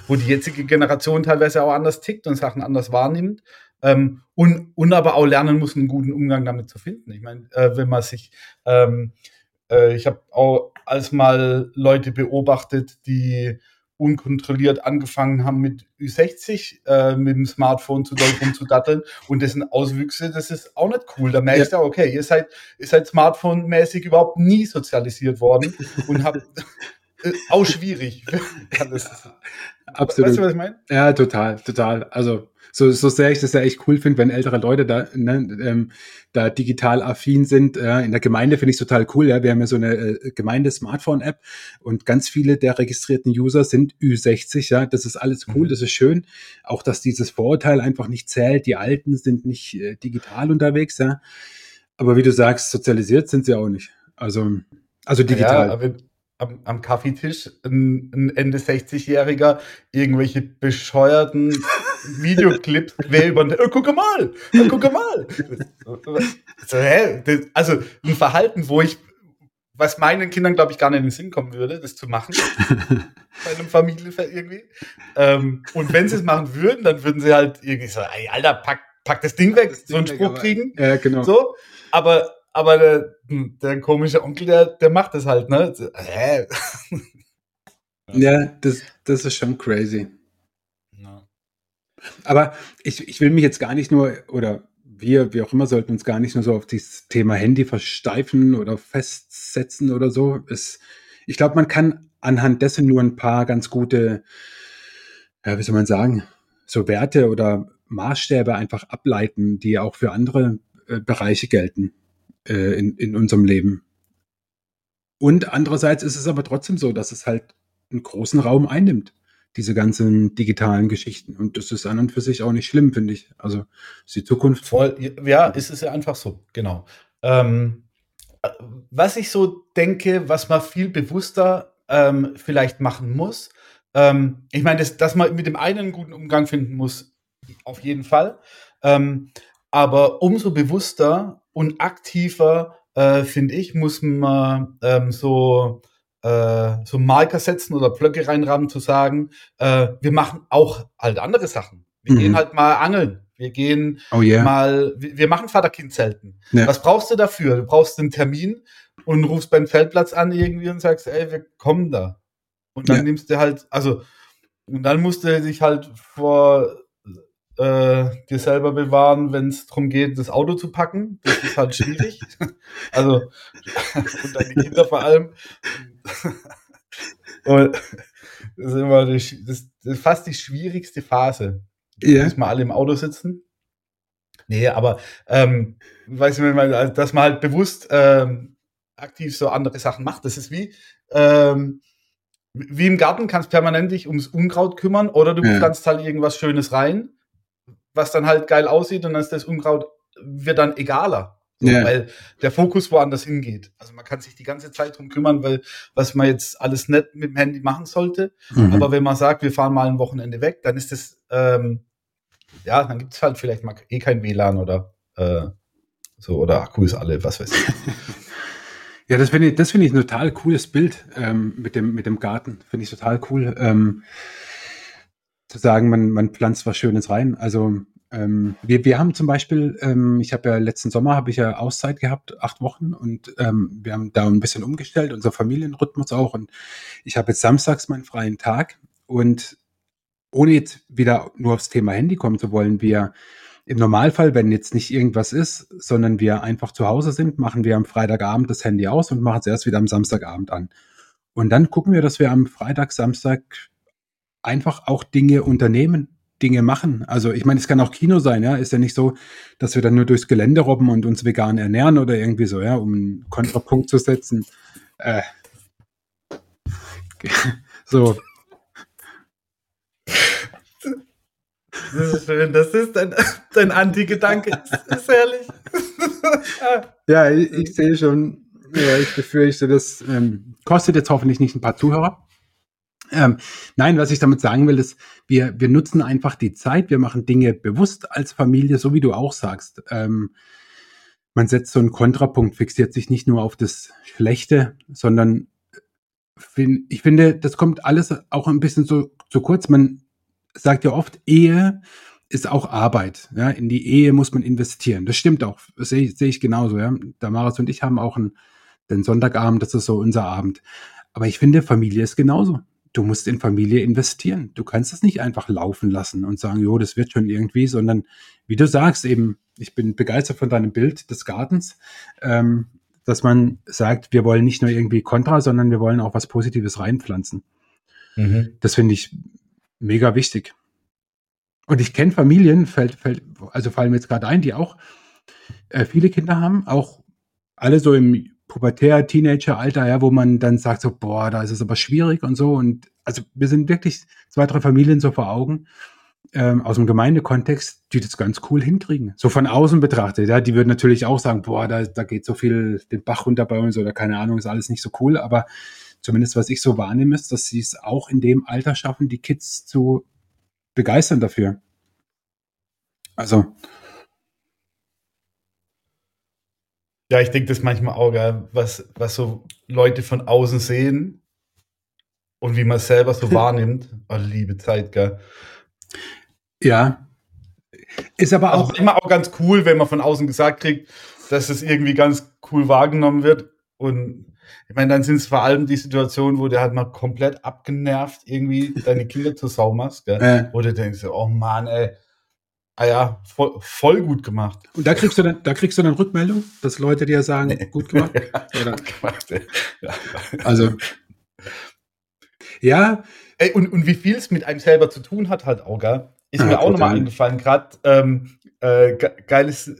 wo die jetzige Generation teilweise auch anders tickt und Sachen anders wahrnimmt, und aber auch lernen muss, einen guten Umgang damit zu finden. Ich meine, wenn man sich, ich habe auch als mal Leute beobachtet, die unkontrolliert angefangen haben mit Ü60 mit dem Smartphone zu doll rumzudatteln, und dessen Auswüchse, das ist auch nicht cool. Da merkst du, okay, ihr seid Smartphone-mäßig überhaupt nie sozialisiert worden und habt auch schwierig. Absolut. Weißt du, was ich meine? Ja, total. Also so sehr ich das ja echt cool finde, wenn ältere Leute da digital affin sind. In der Gemeinde finde ich es total cool. Ja. Wir haben ja so eine Gemeinde-Smartphone-App und ganz viele der registrierten User sind Ü60. Ja. Das ist alles cool, das ist schön. Auch, dass dieses Vorurteil einfach nicht zählt. Die Alten sind nicht digital unterwegs. Ja. Aber wie du sagst, sozialisiert sind sie auch nicht. Also digital. Ja, aber am Kaffeetisch ein Ende 60-Jähriger irgendwelche bescheuerten Videoclips quer über guck mal. Also ein Verhalten, was meinen Kindern, glaube ich, gar nicht in den Sinn kommen würde, das zu machen. Bei einem Familienfest irgendwie. Und wenn sie es machen würden, dann würden sie halt irgendwie so, ey, Alter, pack das Ding weg, so einen Spruch kriegen. Ja, genau. So, aber der komische Onkel, der macht das halt, ne? Hä? Ja, das ist schon crazy. No. Aber ich will mich jetzt gar nicht nur, oder wir, wie auch immer, sollten uns gar nicht nur so auf dieses Thema Handy versteifen oder festsetzen oder so. Ich glaube, man kann anhand dessen nur ein paar ganz gute, ja, wie soll man sagen, so Werte oder Maßstäbe einfach ableiten, die auch für andere Bereiche gelten. In unserem Leben. Und andererseits ist es aber trotzdem so, dass es halt einen großen Raum einnimmt, diese ganzen digitalen Geschichten. Und das ist an und für sich auch nicht schlimm, finde ich. Also ist die Zukunft. Voll, ja, es ist ja einfach so, genau. Was ich so denke, was man viel bewusster vielleicht machen muss, ich meine, dass man mit dem einen einen guten Umgang finden muss, auf jeden Fall. Aber umso bewusster und aktiver, finde ich, muss man so Marker setzen oder Blöcke reinrahmen, zu sagen, wir machen auch halt andere Sachen. Wir gehen halt mal angeln. Wir gehen mal, wir machen Vater-Kind-Zelten. Ja. Was brauchst du dafür? Du brauchst einen Termin und rufst beim Feldplatz an irgendwie und sagst, ey, wir kommen da. Und dann nimmst du halt, und dann musst du dich halt vor dir selber bewahren, wenn es darum geht, das Auto zu packen. Das ist halt schwierig. Und deine Kinder vor allem. Und das ist immer fast die schwierigste Phase. Yeah. Dass wir alle im Auto sitzen. Nee, aber weiß ich, dass man halt bewusst aktiv so andere Sachen macht. Das ist wie im Garten, kannst permanent dich ums Unkraut kümmern oder du pflanzt halt irgendwas Schönes rein, was dann halt geil aussieht, und dann ist das Unkraut, wird dann egaler, weil der Fokus woanders hingeht. Also man kann sich die ganze Zeit drum kümmern, weil was man jetzt alles nicht mit dem Handy machen sollte, aber wenn man sagt, wir fahren mal ein Wochenende weg, dann ist das, dann gibt es halt vielleicht mal kein WLAN oder so, oder Akku ist alle, was weiß ich. Ja, das finde ich ein total cooles Bild mit dem Garten. Finde ich total cool. Zu sagen, man pflanzt was Schönes rein. Also wir haben zum Beispiel, letzten Sommer habe ich Auszeit gehabt, 8 Wochen, und wir haben da ein bisschen umgestellt, unser Familienrhythmus auch, und ich habe jetzt samstags meinen freien Tag, und ohne jetzt wieder nur aufs Thema Handy kommen zu wollen, wir im Normalfall, wenn jetzt nicht irgendwas ist, sondern wir einfach zu Hause sind, machen wir am Freitagabend das Handy aus und machen es erst wieder am Samstagabend an. Und dann gucken wir, dass wir am Freitag, Samstag einfach auch Dinge unternehmen, Dinge machen. Also ich meine, es kann auch Kino sein, ja. Ist ja nicht so, dass wir dann nur durchs Gelände robben und uns vegan ernähren oder irgendwie so, ja, um einen Kontrapunkt zu setzen. So. Das ist schön, das ist dein Anti-Gedanke. Das ist herrlich. Ja, ich sehe schon, ja, ich befürchte, das kostet jetzt hoffentlich nicht ein paar Zuhörer. Nein, was ich damit sagen will, ist, wir nutzen einfach die Zeit, wir machen Dinge bewusst als Familie, so wie du auch sagst. Man setzt so einen Kontrapunkt, fixiert sich nicht nur auf das Schlechte, sondern ich finde, das kommt alles auch ein bisschen so zu kurz. Man sagt ja oft, Ehe ist auch Arbeit. Ja? In die Ehe muss man investieren. Das stimmt auch, das sehe ich genauso. Ja? Damaris und ich haben auch den Sonntagabend, das ist so unser Abend. Aber ich finde, Familie ist genauso. Du musst in Familie investieren. Du kannst es nicht einfach laufen lassen und sagen, jo, das wird schon irgendwie, sondern wie du sagst eben, ich bin begeistert von deinem Bild des Gartens, dass man sagt, wir wollen nicht nur irgendwie Kontra, sondern wir wollen auch was Positives reinpflanzen. Mhm. Das finde ich mega wichtig. Und ich kenne Familien, fallen mir jetzt gerade ein, die auch viele Kinder haben, auch alle so im Pubertär, Teenager-Alter, ja, wo man dann sagt so, boah, da ist es aber schwierig und so. Und also wir sind wirklich 2, 3 Familien so vor Augen aus dem Gemeindekontext, die das ganz cool hinkriegen. So von außen betrachtet, ja, die würden natürlich auch sagen, boah, da geht so viel den Bach runter bei uns oder keine Ahnung, ist alles nicht so cool. Aber zumindest was ich so wahrnehme, ist, dass sie es auch in dem Alter schaffen, die Kids zu begeistern dafür. Also ja, ich denke, das ist manchmal auch, was so Leute von außen sehen und wie man es selber so wahrnimmt. Oh, liebe Zeit, gell? Ja. Ist aber auch immer auch ganz cool, wenn man von außen gesagt kriegt, dass es irgendwie ganz cool wahrgenommen wird. Und ich meine, dann sind es vor allem die Situationen, wo der halt mal komplett abgenervt irgendwie deine Kinder zur Sau machst, gell? Wo du denkst, oh Mann, ey. Ah ja, voll gut gemacht. Und da kriegst du dann Rückmeldung, dass Leute dir sagen, nee. Gut gemacht. Oder? Ja. Also ja. Ey, und wie viel es mit einem selber zu tun hat, halt auch, gell? Ist mir auch nochmal eingefallen, gerade geiles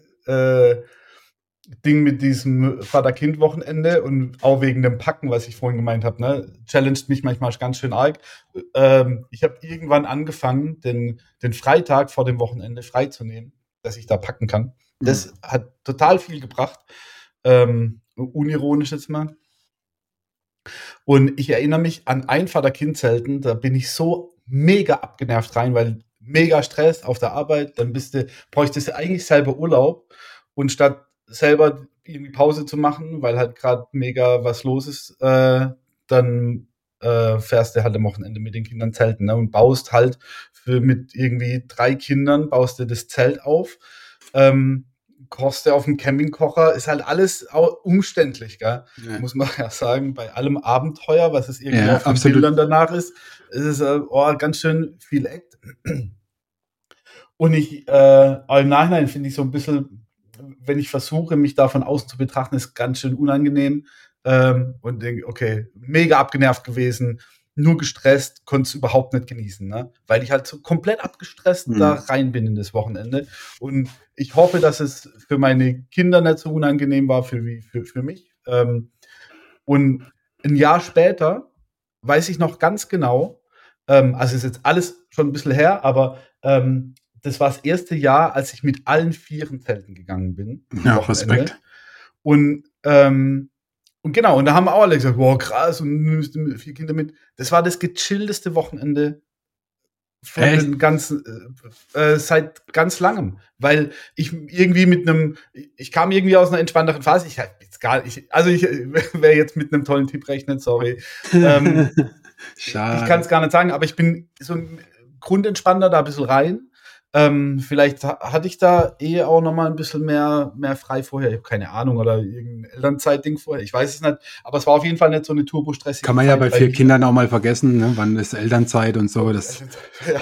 Ding mit diesem Vater-Kind-Wochenende und auch wegen dem Packen, was ich vorhin gemeint habe, ne? Challenged mich manchmal ganz schön arg. Ich habe irgendwann angefangen, den Freitag vor dem Wochenende freizunehmen, dass ich da packen kann. Das hat total viel gebracht. Unironisch jetzt mal. Und ich erinnere mich an ein Vater-Kind-Zelten, da bin ich so mega abgenervt rein, weil mega Stress auf der Arbeit, dann bräuchtest du eigentlich selber Urlaub und statt selber irgendwie Pause zu machen, weil halt gerade mega was los ist, dann fährst du halt am Wochenende mit den Kindern zelten, ne? Und baust halt mit irgendwie 3 Kindern, baust du das Zelt auf, kochst du auf dem Campingkocher, ist halt alles auch umständlich, gell? Ja. Muss man ja sagen, bei allem Abenteuer, was es irgendwie auf den Bildern danach ist, ist es ganz schön viel Act. Und ich, im Nachhinein finde ich so ein bisschen, wenn ich versuche, mich da von außen zu betrachten, ist ganz schön unangenehm und denke, okay, mega abgenervt gewesen, nur gestresst, konnte es überhaupt nicht genießen, ne? Weil ich halt so komplett abgestresst da rein bin in das Wochenende und ich hoffe, dass es für meine Kinder nicht so unangenehm war für mich. Und ein Jahr später weiß ich noch ganz genau, also ist jetzt alles schon ein bisschen her, aber das war das erste Jahr, als ich mit allen 4 Zelten gegangen bin. Ja, Respekt. Und genau, und da haben auch alle gesagt, wow, krass, und nimmst 4 Kinder mit. Das war das gechillteste Wochenende von den ganzen, seit ganz langem. Weil ich irgendwie ich kam irgendwie aus einer entspannteren Phase. Wer jetzt mit einem tollen Tipp rechnet, sorry. Schade. Ich kann es gar nicht sagen, aber ich bin so grundentspannter da ein bisschen rein. Vielleicht hatte ich da auch nochmal ein bisschen mehr frei vorher. Ich habe keine Ahnung, oder irgendein Elternzeitding vorher. Ich weiß es nicht, aber es war auf jeden Fall nicht so eine turbostressige Zeit. Kann man ja bei 4 Kindern auch mal vergessen, ne? Wann ist Elternzeit und so. Das. Ja.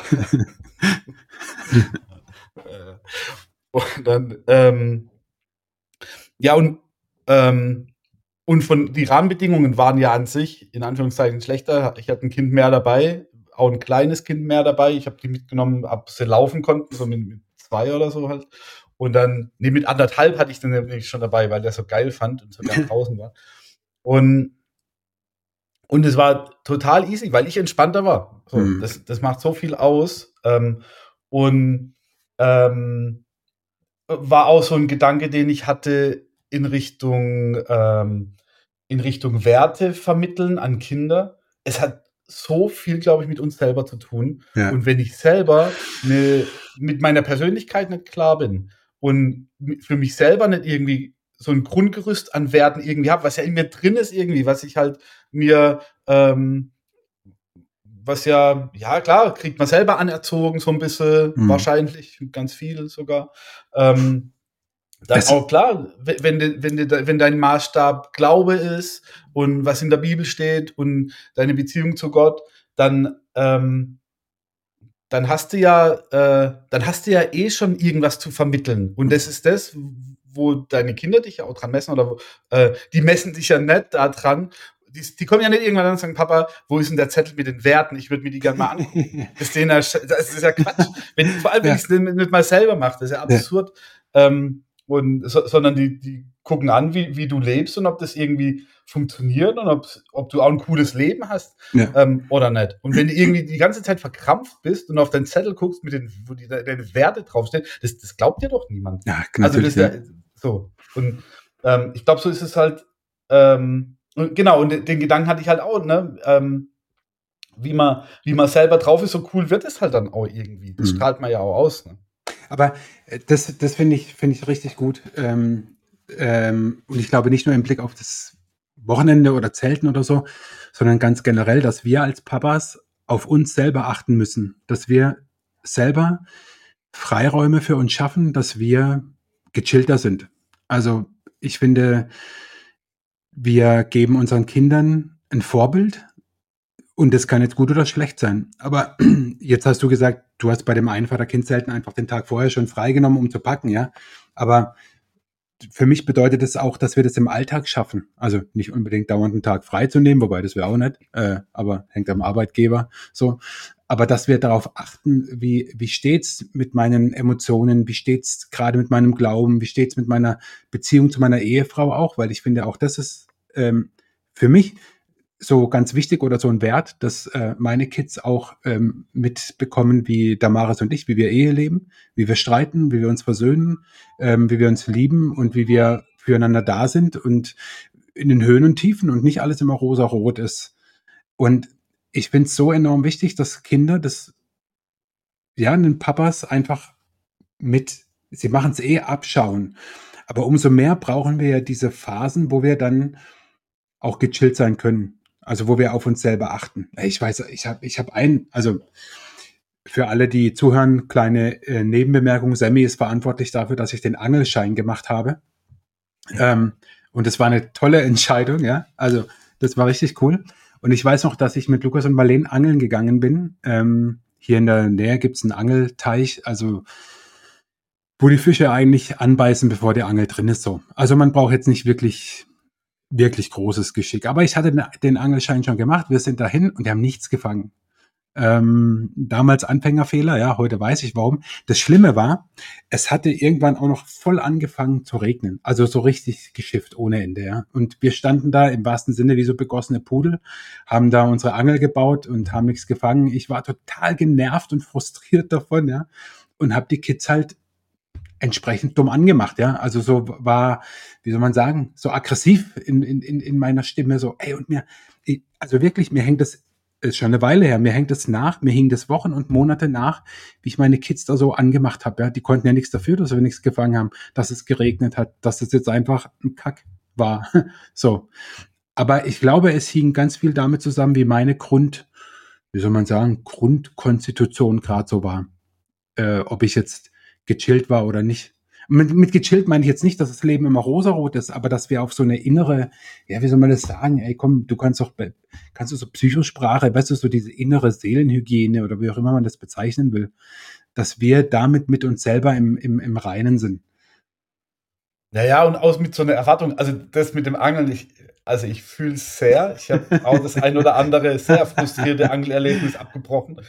Und dann, und von die Rahmenbedingungen waren ja an sich, in Anführungszeichen, schlechter. Ich hatte ein Kind mehr dabei. Auch ein kleines Kind mehr dabei. Ich habe die mitgenommen, ab sie laufen konnten, so mit 2 oder so halt. Und dann, mit 1,5 hatte ich den nämlich schon dabei, weil der so geil fand und so ganz draußen war. Und es war total easy, weil ich entspannter war. So, das macht so viel aus. Und war auch so ein Gedanke, den ich hatte in Richtung Werte vermitteln an Kinder. Es hat so viel, glaube ich, mit uns selber zu tun. Ja. Und wenn ich selber mit meiner Persönlichkeit nicht klar bin und für mich selber nicht irgendwie so ein Grundgerüst an Werten irgendwie habe, was ja in mir drin ist irgendwie, was ich halt mir, was ja klar, kriegt man selber anerzogen so ein bisschen, wahrscheinlich, ganz viel sogar. Dann das auch klar, wenn dein Maßstab Glaube ist und was in der Bibel steht und deine Beziehung zu Gott, dann hast du ja eh schon irgendwas zu vermitteln. Und das ist das, wo deine Kinder dich ja auch dran messen, oder die messen dich ja nicht daran. Die kommen ja nicht irgendwann an und sagen, Papa, wo ist denn der Zettel mit den Werten? Ich würde mir die gerne mal angucken. Das ist ja Quatsch. Vor allem, wenn ich es nicht mal selber mache, das ist ja absurd. Ja. Sondern die gucken an, wie du lebst und ob das irgendwie funktioniert und ob du auch ein cooles Leben hast oder nicht. Und wenn du irgendwie die ganze Zeit verkrampft bist und auf deinen Zettel guckst, mit wo deine Werte draufstehen, das glaubt dir doch niemand. Ja, genau. Also das ist ja so. Und ich glaube, so ist es halt. Genau, und den Gedanken hatte ich halt auch, ne? Wie man selber drauf ist, so cool wird es halt dann auch irgendwie. Das strahlt man ja auch aus. Ne? Aber das finde ich richtig gut. Und ich glaube nicht nur im Blick auf das Wochenende oder Zelten oder so, sondern ganz generell, dass wir als Papas auf uns selber achten müssen. Dass wir selber Freiräume für uns schaffen, dass wir gechillter sind. Also ich finde, wir geben unseren Kindern ein Vorbild und das kann jetzt gut oder schlecht sein. Aber jetzt hast du gesagt, du hast bei dem einen Vater-Kind-Zelten einfach den Tag vorher schon freigenommen, um zu packen, ja. Aber für mich bedeutet das auch, dass wir das im Alltag schaffen. Also nicht unbedingt dauernd einen Tag freizunehmen, wobei das wäre auch nicht, aber hängt am Arbeitgeber so. Aber dass wir darauf achten, wie steht's mit meinen Emotionen, wie steht's gerade mit meinem Glauben, wie steht's mit meiner Beziehung zu meiner Ehefrau auch, weil ich finde auch, das ist für mich so ganz wichtig oder so ein Wert, dass meine Kids auch mitbekommen, wie Damaris und ich, wie wir Ehe leben, wie wir streiten, wie wir uns versöhnen, wie wir uns lieben und wie wir füreinander da sind und in den Höhen und Tiefen und nicht alles immer rosa-rot ist. Und ich finde es so enorm wichtig, dass Kinder den Papas einfach sie machen es eh abschauen. Aber umso mehr brauchen wir ja diese Phasen, wo wir dann auch gechillt sein können. Also wo wir auf uns selber achten. Ich weiß, ich habe also für alle, die zuhören, kleine Nebenbemerkung. Sammy ist verantwortlich dafür, dass ich den Angelschein gemacht habe. Und das war eine tolle Entscheidung, ja. Also das war richtig cool. Und ich weiß noch, dass ich mit Lukas und Marlene angeln gegangen bin. Hier in der Nähe gibt es einen Angelteich, also wo die Fische eigentlich anbeißen, bevor die Angel drin ist. So. Also man braucht jetzt nicht wirklich großes Geschick. Aber ich hatte den Angelschein schon gemacht. Wir sind dahin und wir haben nichts gefangen. Damals Anfängerfehler, ja, heute weiß ich warum. Das Schlimme war, es hatte irgendwann auch noch voll angefangen zu regnen. Also so richtig geschifft ohne Ende, ja. Und wir standen da im wahrsten Sinne wie so begossene Pudel, haben da unsere Angel gebaut und haben nichts gefangen. Ich war total genervt und frustriert davon, ja. Und habe die Kids halt entsprechend dumm angemacht, ja, also so war, wie soll man sagen, so aggressiv in meiner Stimme, so, ey, und mir hängt das, ist schon eine Weile her, mir hing das Wochen und Monate nach, wie ich meine Kids da so angemacht habe, ja, die konnten ja nichts dafür, dass wir nichts gefangen haben, dass es geregnet hat, dass es jetzt einfach ein Kack war, so, aber ich glaube, es hing ganz viel damit zusammen, wie meine Grundkonstitution gerade so war, ob ich jetzt gechillt war oder nicht. Mit gechillt meine ich jetzt nicht, dass das Leben immer rosarot ist, aber dass wir auf so eine innere, ja, wie soll man das sagen? Ey, komm, du kannst du so Psychosprache, weißt du, so diese innere Seelenhygiene oder wie auch immer man das bezeichnen will, dass wir damit mit uns selber im Reinen sind. Naja, und auch mit so einer Erwartung, also das mit dem Angeln, ich fühle es sehr. Ich habe auch das ein oder andere sehr frustrierte Angelerlebnis abgebrochen.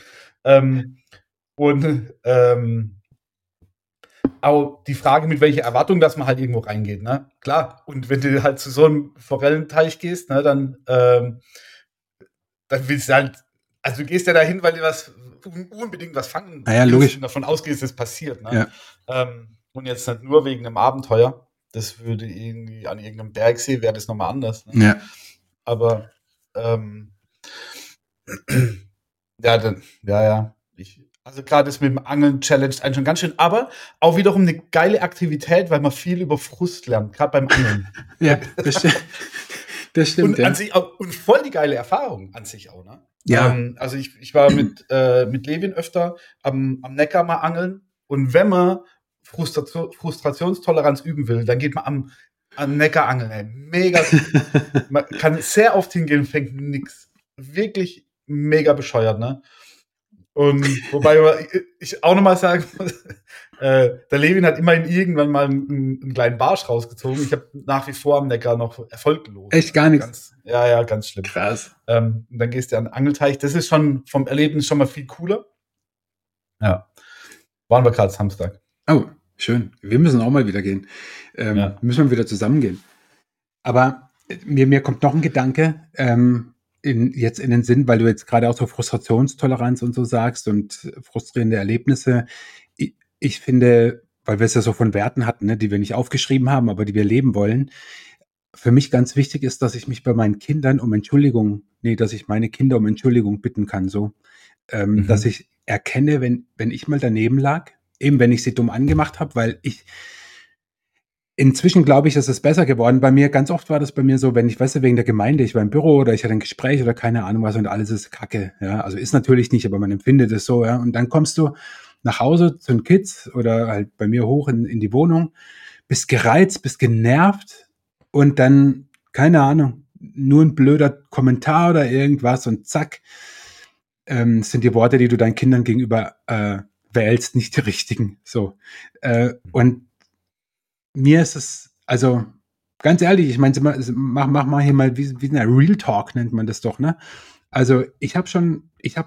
Auch die Frage, mit welcher Erwartung, dass man halt irgendwo reingeht, ne? Klar. Und wenn du halt zu so einem Forellenteich gehst, ne, dann willst du halt, also du gehst ja dahin, weil dir was du unbedingt was fangen, naja, logisch, wenn du davon ausgehst, dass es passiert. Ne? Ja. Und jetzt nicht nur wegen einem Abenteuer. Das würde irgendwie an irgendeinem Bergsee, wäre das nochmal anders. Ne? Ja. Aber ja, dann, ja. Also klar, das mit dem Angeln challenged einen schon ganz schön, aber auch wiederum eine geile Aktivität, weil man viel über Frust lernt, gerade beim Angeln. Ja, das stimmt. Und, ja, an sich auch, und voll die geile Erfahrung an sich auch, ne? Ja. Also ich war mit Levin öfter am Neckar mal angeln, und wenn man Frustrationstoleranz üben will, dann geht man am Neckar angeln. Ey. Mega. Man kann sehr oft hingehen und fängt nix. Wirklich mega bescheuert, ne? Und wobei ich auch nochmal sagen muss, der Levin hat immerhin irgendwann mal einen kleinen Barsch rausgezogen. Ich habe nach wie vor am Neckar noch erfolglos. Echt gar nichts? Ganz, ja, ganz schlimm. Krass. Und dann gehst du an den Angelteich. Das ist schon vom Erlebnis schon mal viel cooler. Ja. Waren wir gerade Samstag. Oh, schön. Wir müssen auch mal wieder gehen. Müssen wir wieder zusammengehen. Aber mir kommt noch ein Gedanke, jetzt in den Sinn, weil du jetzt gerade auch so Frustrationstoleranz und so sagst und frustrierende Erlebnisse. Ich finde, weil wir es ja so von Werten hatten, ne, die wir nicht aufgeschrieben haben, aber die wir leben wollen. Für mich ganz wichtig ist, dass ich mich bei meinen Kindern dass ich meine Kinder um Entschuldigung bitten kann, so, dass ich erkenne, wenn ich mal daneben lag, eben wenn ich sie dumm angemacht habe, weil inzwischen glaube ich, ist es besser geworden. Bei mir, ganz oft war das bei mir so, wenn ich, weißt du, wegen der Gemeinde, ich war im Büro oder ich hatte ein Gespräch oder keine Ahnung was und alles ist Kacke. Ja, also ist natürlich nicht, aber man empfindet es so. Ja, und dann kommst du nach Hause zu den Kids oder halt bei mir hoch in die Wohnung, bist gereizt, bist genervt und dann, keine Ahnung, nur ein blöder Kommentar oder irgendwas und zack, sind die Worte, die du deinen Kindern gegenüber wählst, nicht die richtigen. So. Und mir ist es, also ganz ehrlich, ich meine, mach mal hier mal, wie ein Real Talk nennt man das doch, ne? Also ich habe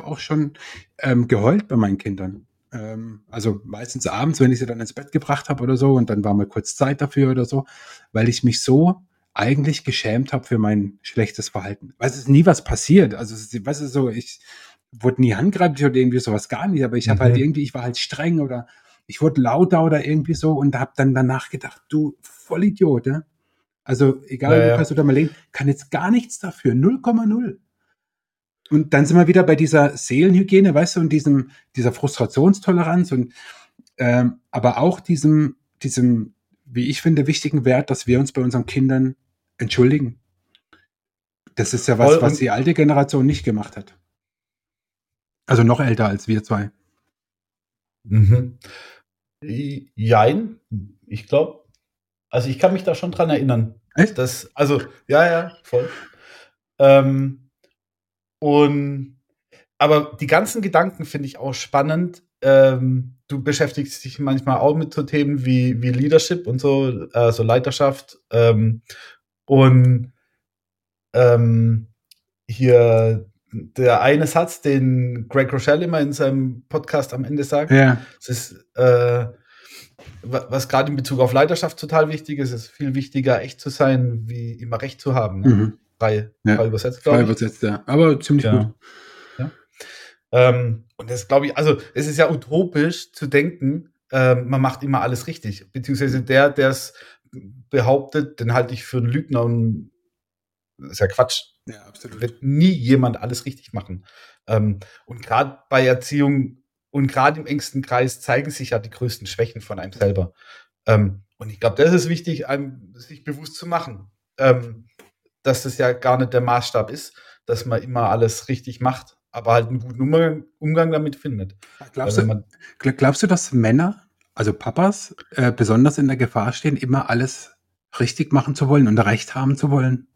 auch schon geheult bei meinen Kindern. Also meistens abends, wenn ich sie dann ins Bett gebracht habe oder so und dann war mal kurz Zeit dafür oder so, weil ich mich so eigentlich geschämt habe für mein schlechtes Verhalten. Weil es ist nie was passiert. Also weißt du, so, ich wurde nie handgreiflich oder irgendwie sowas, gar nicht, aber ich habe halt irgendwie, ich war halt streng oder ich wurde lauter oder irgendwie so und habe dann danach gedacht, du Vollidiot, ja? Also egal, Lukas oder Marlene, kann jetzt gar nichts dafür, 0,0. Und dann sind wir wieder bei dieser Seelenhygiene, weißt du, und dieser Frustrationstoleranz und aber auch diesem, wie ich finde, wichtigen Wert, dass wir uns bei unseren Kindern entschuldigen. Das ist ja was die alte Generation nicht gemacht hat. Also noch älter als wir zwei. Mhm. Jein, ich glaube. Also ich kann mich da schon dran erinnern. Echt? Ja, voll. Aber die ganzen Gedanken finde ich auch spannend. Du beschäftigst dich manchmal auch mit so Themen wie Leadership und so, also Leiterschaft. Hier der eine Satz, den Greg Rochelle immer in seinem Podcast am Ende sagt, es ist, was gerade in Bezug auf Leiterschaft total wichtig ist, ist viel wichtiger, echt zu sein, wie immer Recht zu haben. Ne? Frei übersetzt, glaube ich. Frei übersetzt, ja. Aber ziemlich gut. Ja. Und das glaube ich, also es ist ja utopisch zu denken, man macht immer alles richtig. Beziehungsweise der es behauptet, den halte ich für einen Lügner und das ist ja Quatsch. Ja, absolut. Wird nie jemand alles richtig machen. Und gerade bei Erziehung und gerade im engsten Kreis zeigen sich ja die größten Schwächen von einem selber. Und ich glaube, das ist wichtig, einem sich bewusst zu machen, dass das ja gar nicht der Maßstab ist, dass man immer alles richtig macht, aber halt einen guten Umgang damit findet. Glaubst du, dass Männer, also Papas, besonders in der Gefahr stehen, immer alles richtig machen zu wollen und Recht haben zu wollen?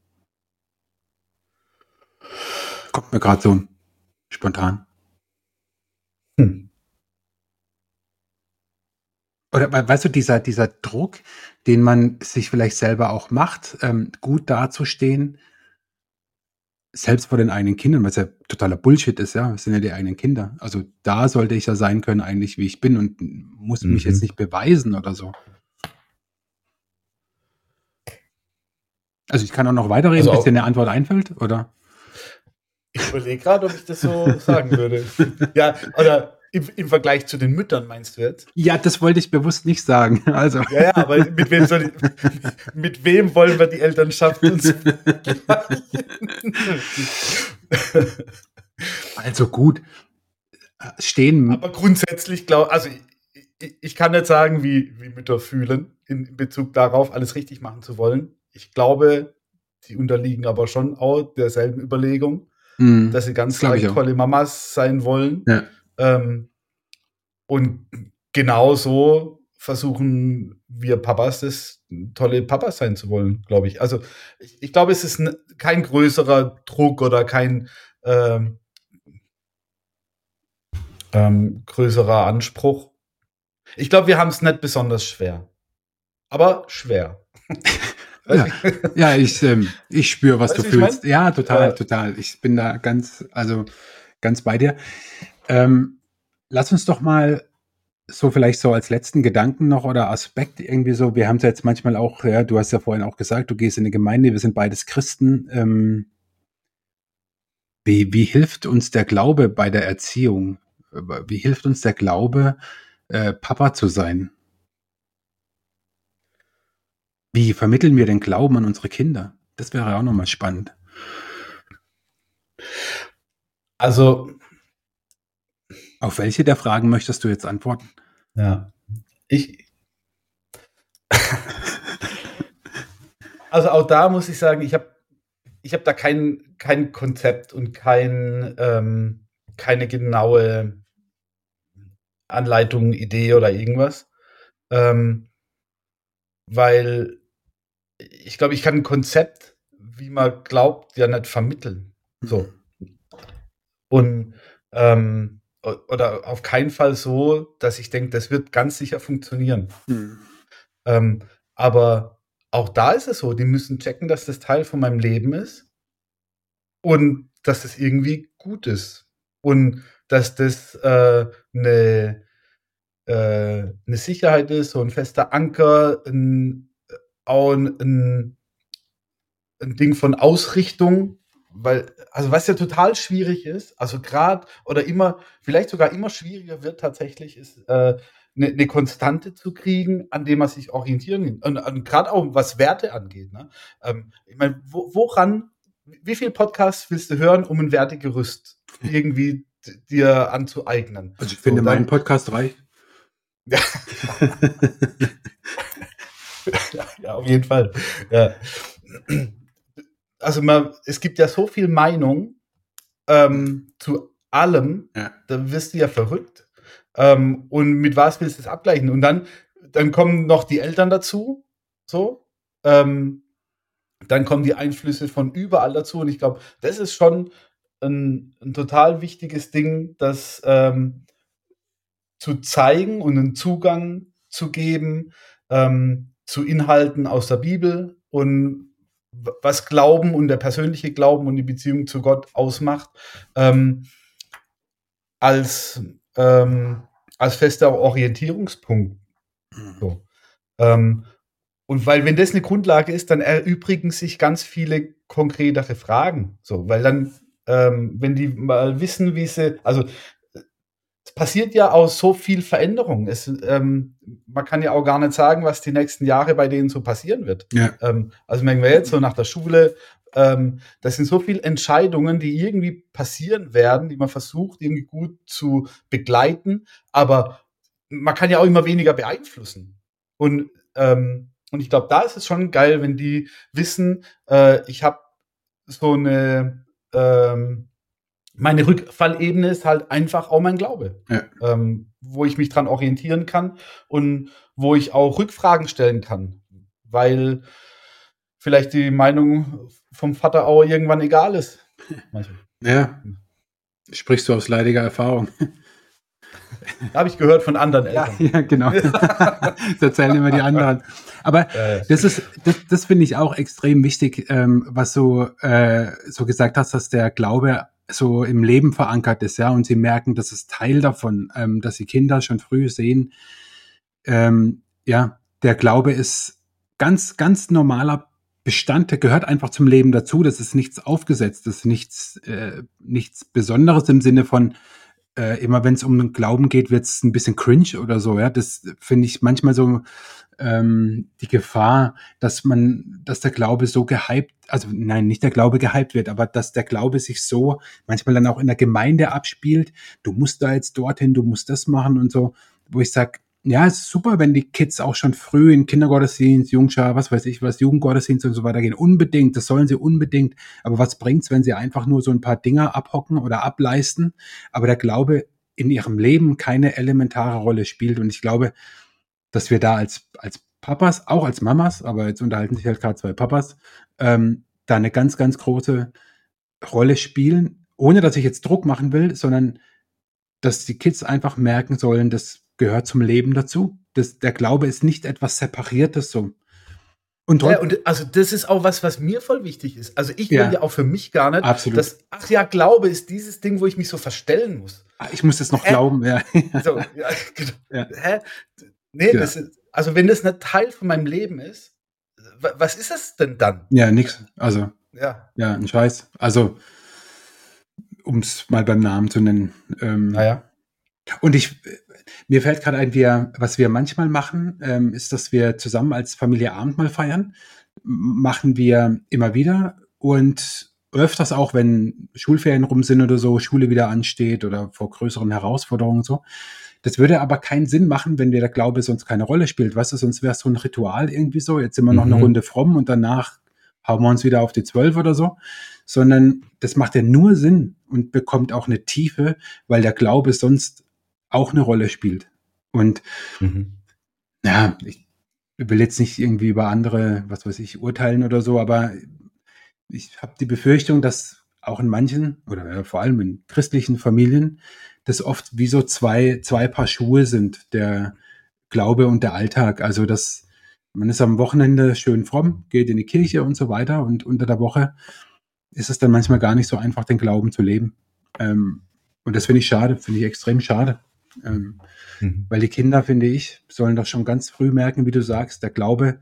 Kommt mir gerade so spontan. Oder weißt du, dieser Druck, den man sich vielleicht selber auch macht, gut dazustehen, selbst vor den eigenen Kindern, was ja totaler Bullshit ist, ja, das sind ja die eigenen Kinder. Also da sollte ich ja sein können eigentlich, wie ich bin und muss mich jetzt nicht beweisen oder so. Also ich kann auch noch weiterreden, bis dir eine Antwort einfällt, oder? Ich überlege gerade, ob ich das so sagen würde. Ja, oder im Vergleich zu den Müttern, meinst du jetzt? Ja, das wollte ich bewusst nicht sagen. Also. Ja, aber mit wem wollen wir die Elternschaft uns vergleichen? Also gut, stehen. Aber grundsätzlich glaube also ich kann nicht sagen, wie Mütter fühlen in Bezug darauf, alles richtig machen zu wollen. Ich glaube, die unterliegen aber schon auch derselben Überlegung, dass sie ganz tolle Mamas sein wollen. Ja. Und genauso versuchen wir Papas, das tolle Papas sein zu wollen, glaube ich. Also ich glaube, es ist kein größerer Druck oder kein größerer Anspruch. Ich glaube, wir haben es nicht besonders schwer. Aber schwer. Ja, ich spüre, was weißt du fühlst. Mein? Ja, total. Ich bin da ganz bei dir. Lass uns doch mal so vielleicht so als letzten Gedanken noch oder Aspekt irgendwie so, wir haben es ja jetzt manchmal auch, ja, du hast ja vorhin auch gesagt, du gehst in eine Gemeinde, wir sind beides Christen. Wie hilft uns der Glaube bei der Erziehung? Wie hilft uns der Glaube, Papa zu sein? Wie vermitteln wir den Glauben an unsere Kinder? Das wäre auch nochmal spannend. Also, auf welche der Fragen möchtest du jetzt antworten? Ja, also auch da muss ich sagen, ich habe da kein Konzept und keine genaue Anleitung, Idee oder irgendwas, weil ich glaube, ich kann ein Konzept, wie man glaubt, ja nicht vermitteln. So. Und oder auf keinen Fall so, dass ich denke, das wird ganz sicher funktionieren. Aber auch da ist es so, die müssen checken, dass das Teil von meinem Leben ist und dass das irgendwie gut ist und dass das eine Sicherheit ist, so ein fester Anker, ein Ding von Ausrichtung. Weil, also was ja total schwierig ist, also gerade oder immer, vielleicht sogar immer schwieriger wird tatsächlich, ist eine Konstante zu kriegen, an dem man sich orientieren kann. Und gerade auch, was Werte angeht. Ne? Ich meine, wie viele Podcasts willst du hören, um ein Wertegerüst irgendwie dir anzueignen? Also ich finde, mein Podcast reicht. Ja. Ja, auf jeden Fall. Ja. Also es gibt ja so viel Meinung zu allem, ja. Da wirst du ja verrückt. Und mit was willst du es abgleichen? Und dann kommen noch die Eltern dazu, so. Dann kommen die Einflüsse von überall dazu. Und ich glaube, das ist schon ein total wichtiges Ding, das zu zeigen und einen Zugang zu geben zu Inhalten aus der Bibel und was Glauben und der persönliche Glauben und die Beziehung zu Gott ausmacht, als fester Orientierungspunkt. So. Und weil, wenn das eine Grundlage ist, dann erübrigen sich ganz viele konkretere Fragen. So, weil dann, wenn die mal wissen, wie sie, also es passiert ja auch so viel Veränderung. Man kann ja auch gar nicht sagen, was die nächsten Jahre bei denen so passieren wird. Ja. Also merken wir jetzt so nach der Schule, das sind so viele Entscheidungen, die irgendwie passieren werden, die man versucht, irgendwie gut zu begleiten. Aber man kann ja auch immer weniger beeinflussen. Und ich glaube, da ist es schon geil, wenn die wissen, ich habe so eine... meine Rückfallebene ist halt einfach auch mein Glaube, ja. Wo ich mich dran orientieren kann und wo ich auch Rückfragen stellen kann, weil vielleicht die Meinung vom Vater auch irgendwann egal ist. Ja, sprichst du aus leidiger Erfahrung. Habe ich gehört von anderen Eltern. Ja, genau. Das erzählen immer die anderen. Aber das finde ich auch extrem wichtig, was du so gesagt hast, dass der Glaube so im Leben verankert ist, ja, und sie merken, das ist Teil davon, dass die Kinder schon früh sehen, ja, der Glaube ist ganz, ganz normaler Bestandteil, gehört einfach zum Leben dazu. Das ist nichts Aufgesetztes, nichts Besonderes im Sinne von, immer wenn es um den Glauben geht, wird es ein bisschen cringe oder so. Ja, das finde ich manchmal so die Gefahr, dass der Glaube so gehypt, also nein, nicht der Glaube gehypt wird, aber dass der Glaube sich so manchmal dann auch in der Gemeinde abspielt. Du musst da jetzt dorthin, du musst das machen und so, wo ich sage, ja, es ist super, wenn die Kids auch schon früh in Kindergottesdienst, Jungschar, was weiß ich was, Jugendgottesdienst und so weiter gehen. Unbedingt, das sollen sie unbedingt. Aber was bringt's, wenn sie einfach nur so ein paar Dinger abhocken oder ableisten, aber der Glaube in ihrem Leben keine elementare Rolle spielt? Und ich glaube, dass wir da als Papas, auch als Mamas, aber jetzt unterhalten sich halt gerade zwei Papas, da eine ganz, ganz große Rolle spielen, ohne dass ich jetzt Druck machen will, sondern dass die Kids einfach merken sollen, dass gehört zum Leben dazu. Der Glaube ist nicht etwas Separiertes so. Und also das ist auch was mir voll wichtig ist. Also ich will ja auch für mich gar nicht, absolut. Dass, ach ja, Glaube ist dieses Ding, wo ich mich so verstellen muss. Ich muss das noch glauben, ja. So, ja, genau. Ja. Hä? Nee, ja. Das ist, also wenn das nicht Teil von meinem Leben ist, was ist es denn dann? Ja, nix. Also, ja ein Scheiß. Also, um es mal beim Namen zu nennen. Naja. Und mir fällt gerade ein, was wir manchmal machen, ist, dass wir zusammen als Familie Abendmahl feiern. Machen wir immer wieder und öfters auch, wenn Schulferien rum sind oder so, Schule wieder ansteht oder vor größeren Herausforderungen und so. Das würde aber keinen Sinn machen, wenn der Glaube sonst keine Rolle spielt. Weißt du, sonst wäre es so ein Ritual irgendwie so. Jetzt sind wir noch eine Runde fromm und danach hauen wir uns wieder auf die 12 oder so, sondern das macht ja nur Sinn und bekommt auch eine Tiefe, weil der Glaube sonst auch eine Rolle spielt. Und ja, ich will jetzt nicht irgendwie über andere, was weiß ich, urteilen oder so, aber ich habe die Befürchtung, dass auch in manchen oder vor allem in christlichen Familien das oft wie so zwei Paar Schuhe sind, der Glaube und der Alltag. Also dass man ist am Wochenende schön fromm, geht in die Kirche und so weiter und unter der Woche ist es dann manchmal gar nicht so einfach, den Glauben zu leben. Und das finde ich schade, finde ich extrem schade. Weil die Kinder, finde ich, sollen doch schon ganz früh merken, wie du sagst, der Glaube,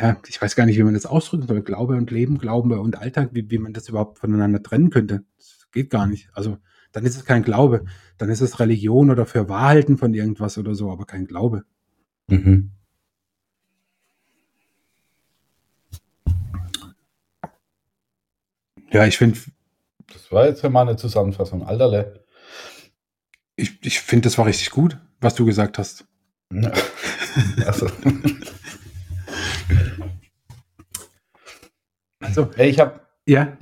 ja, ich weiß gar nicht, wie man das ausdrücken soll, Glaube und Leben, Glauben und Alltag, wie man das überhaupt voneinander trennen könnte, das geht gar nicht, also dann ist es kein Glaube, dann ist es Religion oder für Wahrhalten von irgendwas oder so, aber kein Glaube. Ja, ich finde, das war jetzt mal eine Zusammenfassung, Alterle. Ich finde, das war richtig gut, was du gesagt hast. Ja. Also. Ich habe... Ja?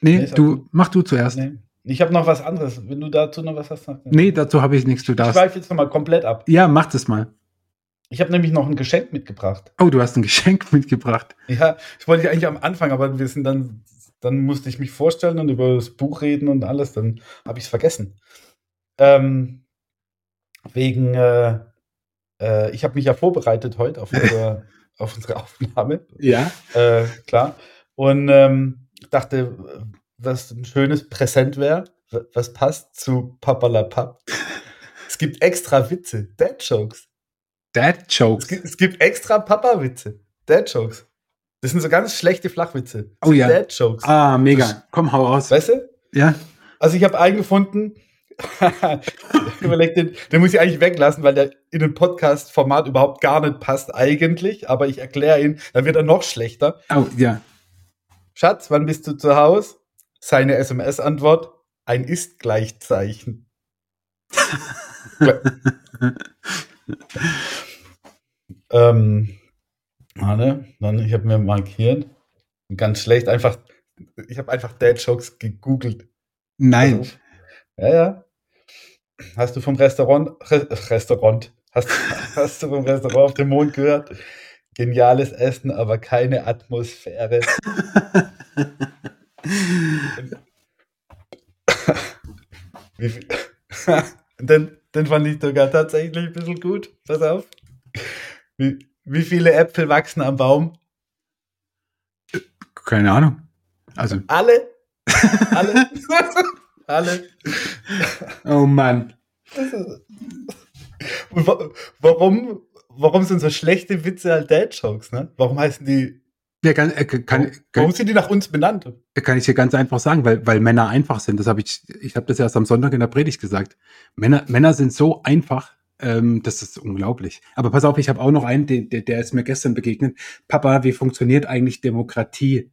Nee, mach du zuerst. Nee. Ich habe noch was anderes. Wenn du dazu noch was hast... Nee, dazu habe ich nichts. Du darfst. Ich schweife jetzt nochmal komplett ab. Ja, mach das mal. Ich habe nämlich noch ein Geschenk mitgebracht. Oh, du hast ein Geschenk mitgebracht. Ja, ich wollte eigentlich am Anfang, aber wir sind dann musste ich mich vorstellen und über das Buch reden und alles, dann habe ich es vergessen. Ich habe mich ja vorbereitet heute auf unsere Aufnahme. Ja. Klar. Und dachte, was ein schönes Präsent wäre, was passt zu Papalapapp. Es gibt extra Witze, Dad-Jokes. Es gibt extra Papa-Witze, Dad-Jokes. Das sind so ganz schlechte Flachwitze. Oh ja. Dad-Jokes. Ah, mega. Komm, hau raus. Weißt du? Ja. Also ich habe einen gefunden, den muss ich eigentlich weglassen, weil der in dem Podcast-Format überhaupt gar nicht passt eigentlich, aber ich erkläre ihn, dann wird er noch schlechter. Oh, ja. Schatz, wann bist du zu Hause? Seine SMS-Antwort, ein Ist-Gleichzeichen. Dann, ich habe mir markiert, ganz schlecht, ich habe einfach Dad-Jokes gegoogelt. Nein. Also, ja. Hast du vom Restaurant auf dem Mond gehört? Geniales Essen, aber keine Atmosphäre. Den fand ich sogar tatsächlich ein bisschen gut. Pass auf. Wie viele Äpfel wachsen am Baum? Keine Ahnung. Also. Alle. Alle. Oh Mann. Warum sind so schlechte Witze halt Dad-Jokes, ne? Warum heißen die Ja, warum sind die nach uns benannt? Kann ich dir ganz einfach sagen, weil Männer einfach sind. Das habe das erst am Sonntag in der Predigt gesagt. Männer sind so einfach, das ist unglaublich. Aber pass auf, ich habe auch noch einen, der ist mir gestern begegnet. Papa, wie funktioniert eigentlich Demokratie?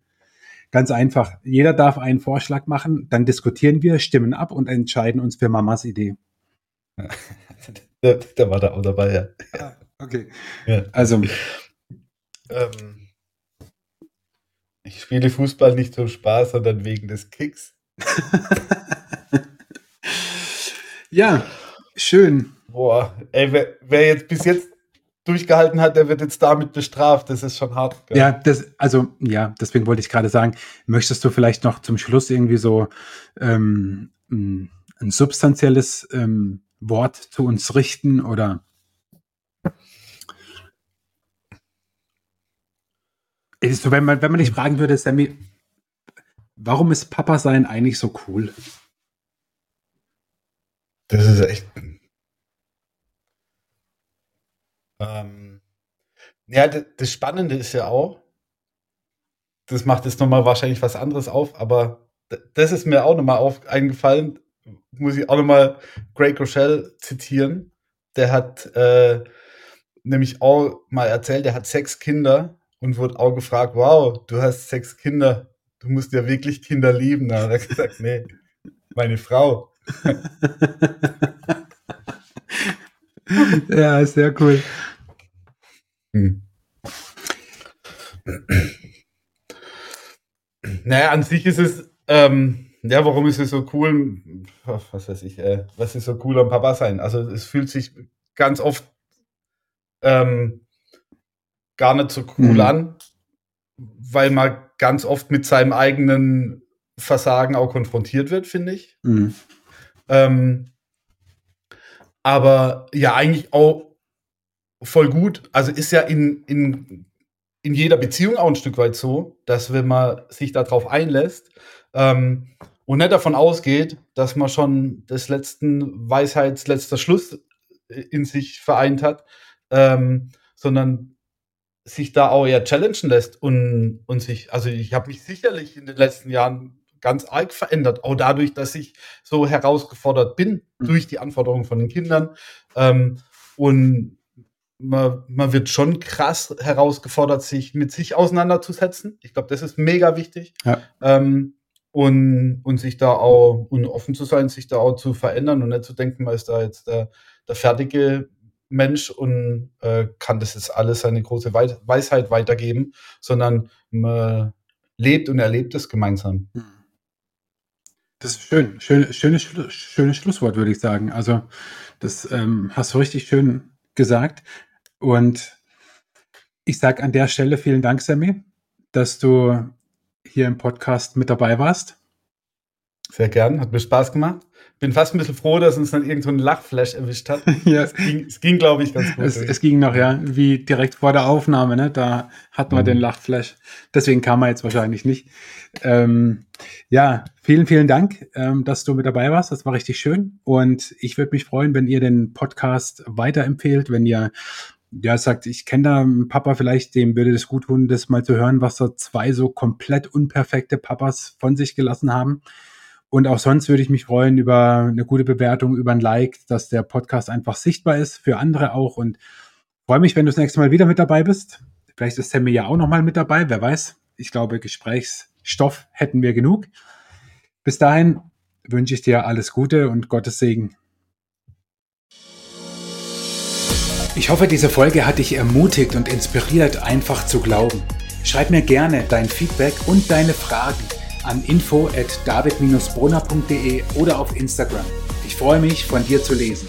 Ganz einfach. Jeder darf einen Vorschlag machen, dann diskutieren wir, stimmen ab und entscheiden uns für Mamas Idee. Da war da auch dabei, ja. Ah, okay. Ja. Also. Ich spiele Fußball nicht zum Spaß, sondern wegen des Kicks. Ja, schön. Boah, ey, wer jetzt bis jetzt durchgehalten hat, der wird jetzt damit bestraft. Das ist schon hart. Gell? Ja, deswegen wollte ich gerade sagen, möchtest du vielleicht noch zum Schluss irgendwie so ein substanzielles Wort zu uns richten oder? So, wenn man dich fragen würde, Sammy, warum ist Papa sein eigentlich so cool? Das ist echt. Ja, das Spannende ist ja auch, das macht jetzt nochmal wahrscheinlich was anderes auf, aber das ist mir auch nochmal eingefallen, muss ich auch nochmal Greg Rochelle zitieren. Der hat nämlich auch mal erzählt, der hat 6 Kinder. Und wurde auch gefragt, wow, du hast 6 Kinder, du musst ja wirklich Kinder lieben. Da hat er gesagt, nee, meine Frau. Ja, sehr cool. Naja, an sich ist es, warum ist es so cool, was weiß ich, was ist so cool am Papa sein? Also es fühlt sich ganz oft gar nicht so cool an, weil man ganz oft mit seinem eigenen Versagen auch konfrontiert wird, finde ich. Mhm. Aber ja, eigentlich auch voll gut. Also ist ja in jeder Beziehung auch ein Stück weit so, dass wenn man sich darauf einlässt und nicht davon ausgeht, dass man schon des letzten letzter Schluss in sich vereint hat, sondern sich da auch eher challengen lässt und sich, also ich habe mich sicherlich in den letzten Jahren ganz arg verändert, auch dadurch, dass ich so herausgefordert bin durch die Anforderungen von den Kindern und man wird schon krass herausgefordert, sich mit sich auseinanderzusetzen. Ich glaube, das ist mega wichtig, ja. Und sich da auch und offen zu sein, sich da auch zu verändern und nicht zu denken, man ist da jetzt der fertige Mensch und kann das jetzt alles seine große Weisheit weitergeben, sondern man lebt und erlebt es gemeinsam. Das ist schön. Schönes Schlusswort, würde ich sagen. Also das hast du richtig schön gesagt. Und ich sage an der Stelle vielen Dank, Sammy, dass du hier im Podcast mit dabei warst. Sehr gern, hat mir Spaß gemacht. Bin fast ein bisschen froh, dass uns dann irgend so ein Lachflash erwischt hat. Ja. Es ging, glaube ich, ganz gut. Es ging noch, ja, wie direkt vor der Aufnahme, ne? Da hatten wir den Lachflash. Deswegen kam er jetzt wahrscheinlich nicht. Ja, vielen, vielen Dank, dass du mit dabei warst. Das war richtig schön. Und ich würde mich freuen, wenn ihr den Podcast weiterempfehlt, wenn ihr sagt, ich kenne da einen Papa, vielleicht dem würde das gut tun, das mal zu hören, was da 2 so komplett unperfekte Papas von sich gelassen haben. Und auch sonst würde ich mich freuen über eine gute Bewertung, über ein Like, dass der Podcast einfach sichtbar ist, für andere auch. Und freue mich, wenn du das nächste Mal wieder mit dabei bist. Vielleicht ist Sammy ja auch nochmal mit dabei, wer weiß. Ich glaube, Gesprächsstoff hätten wir genug. Bis dahin wünsche ich dir alles Gute und Gottes Segen. Ich hoffe, diese Folge hat dich ermutigt und inspiriert, einfach zu glauben. Schreib mir gerne dein Feedback und deine Fragen an info@david-brunner.de oder auf Instagram. Ich freue mich, von dir zu lesen.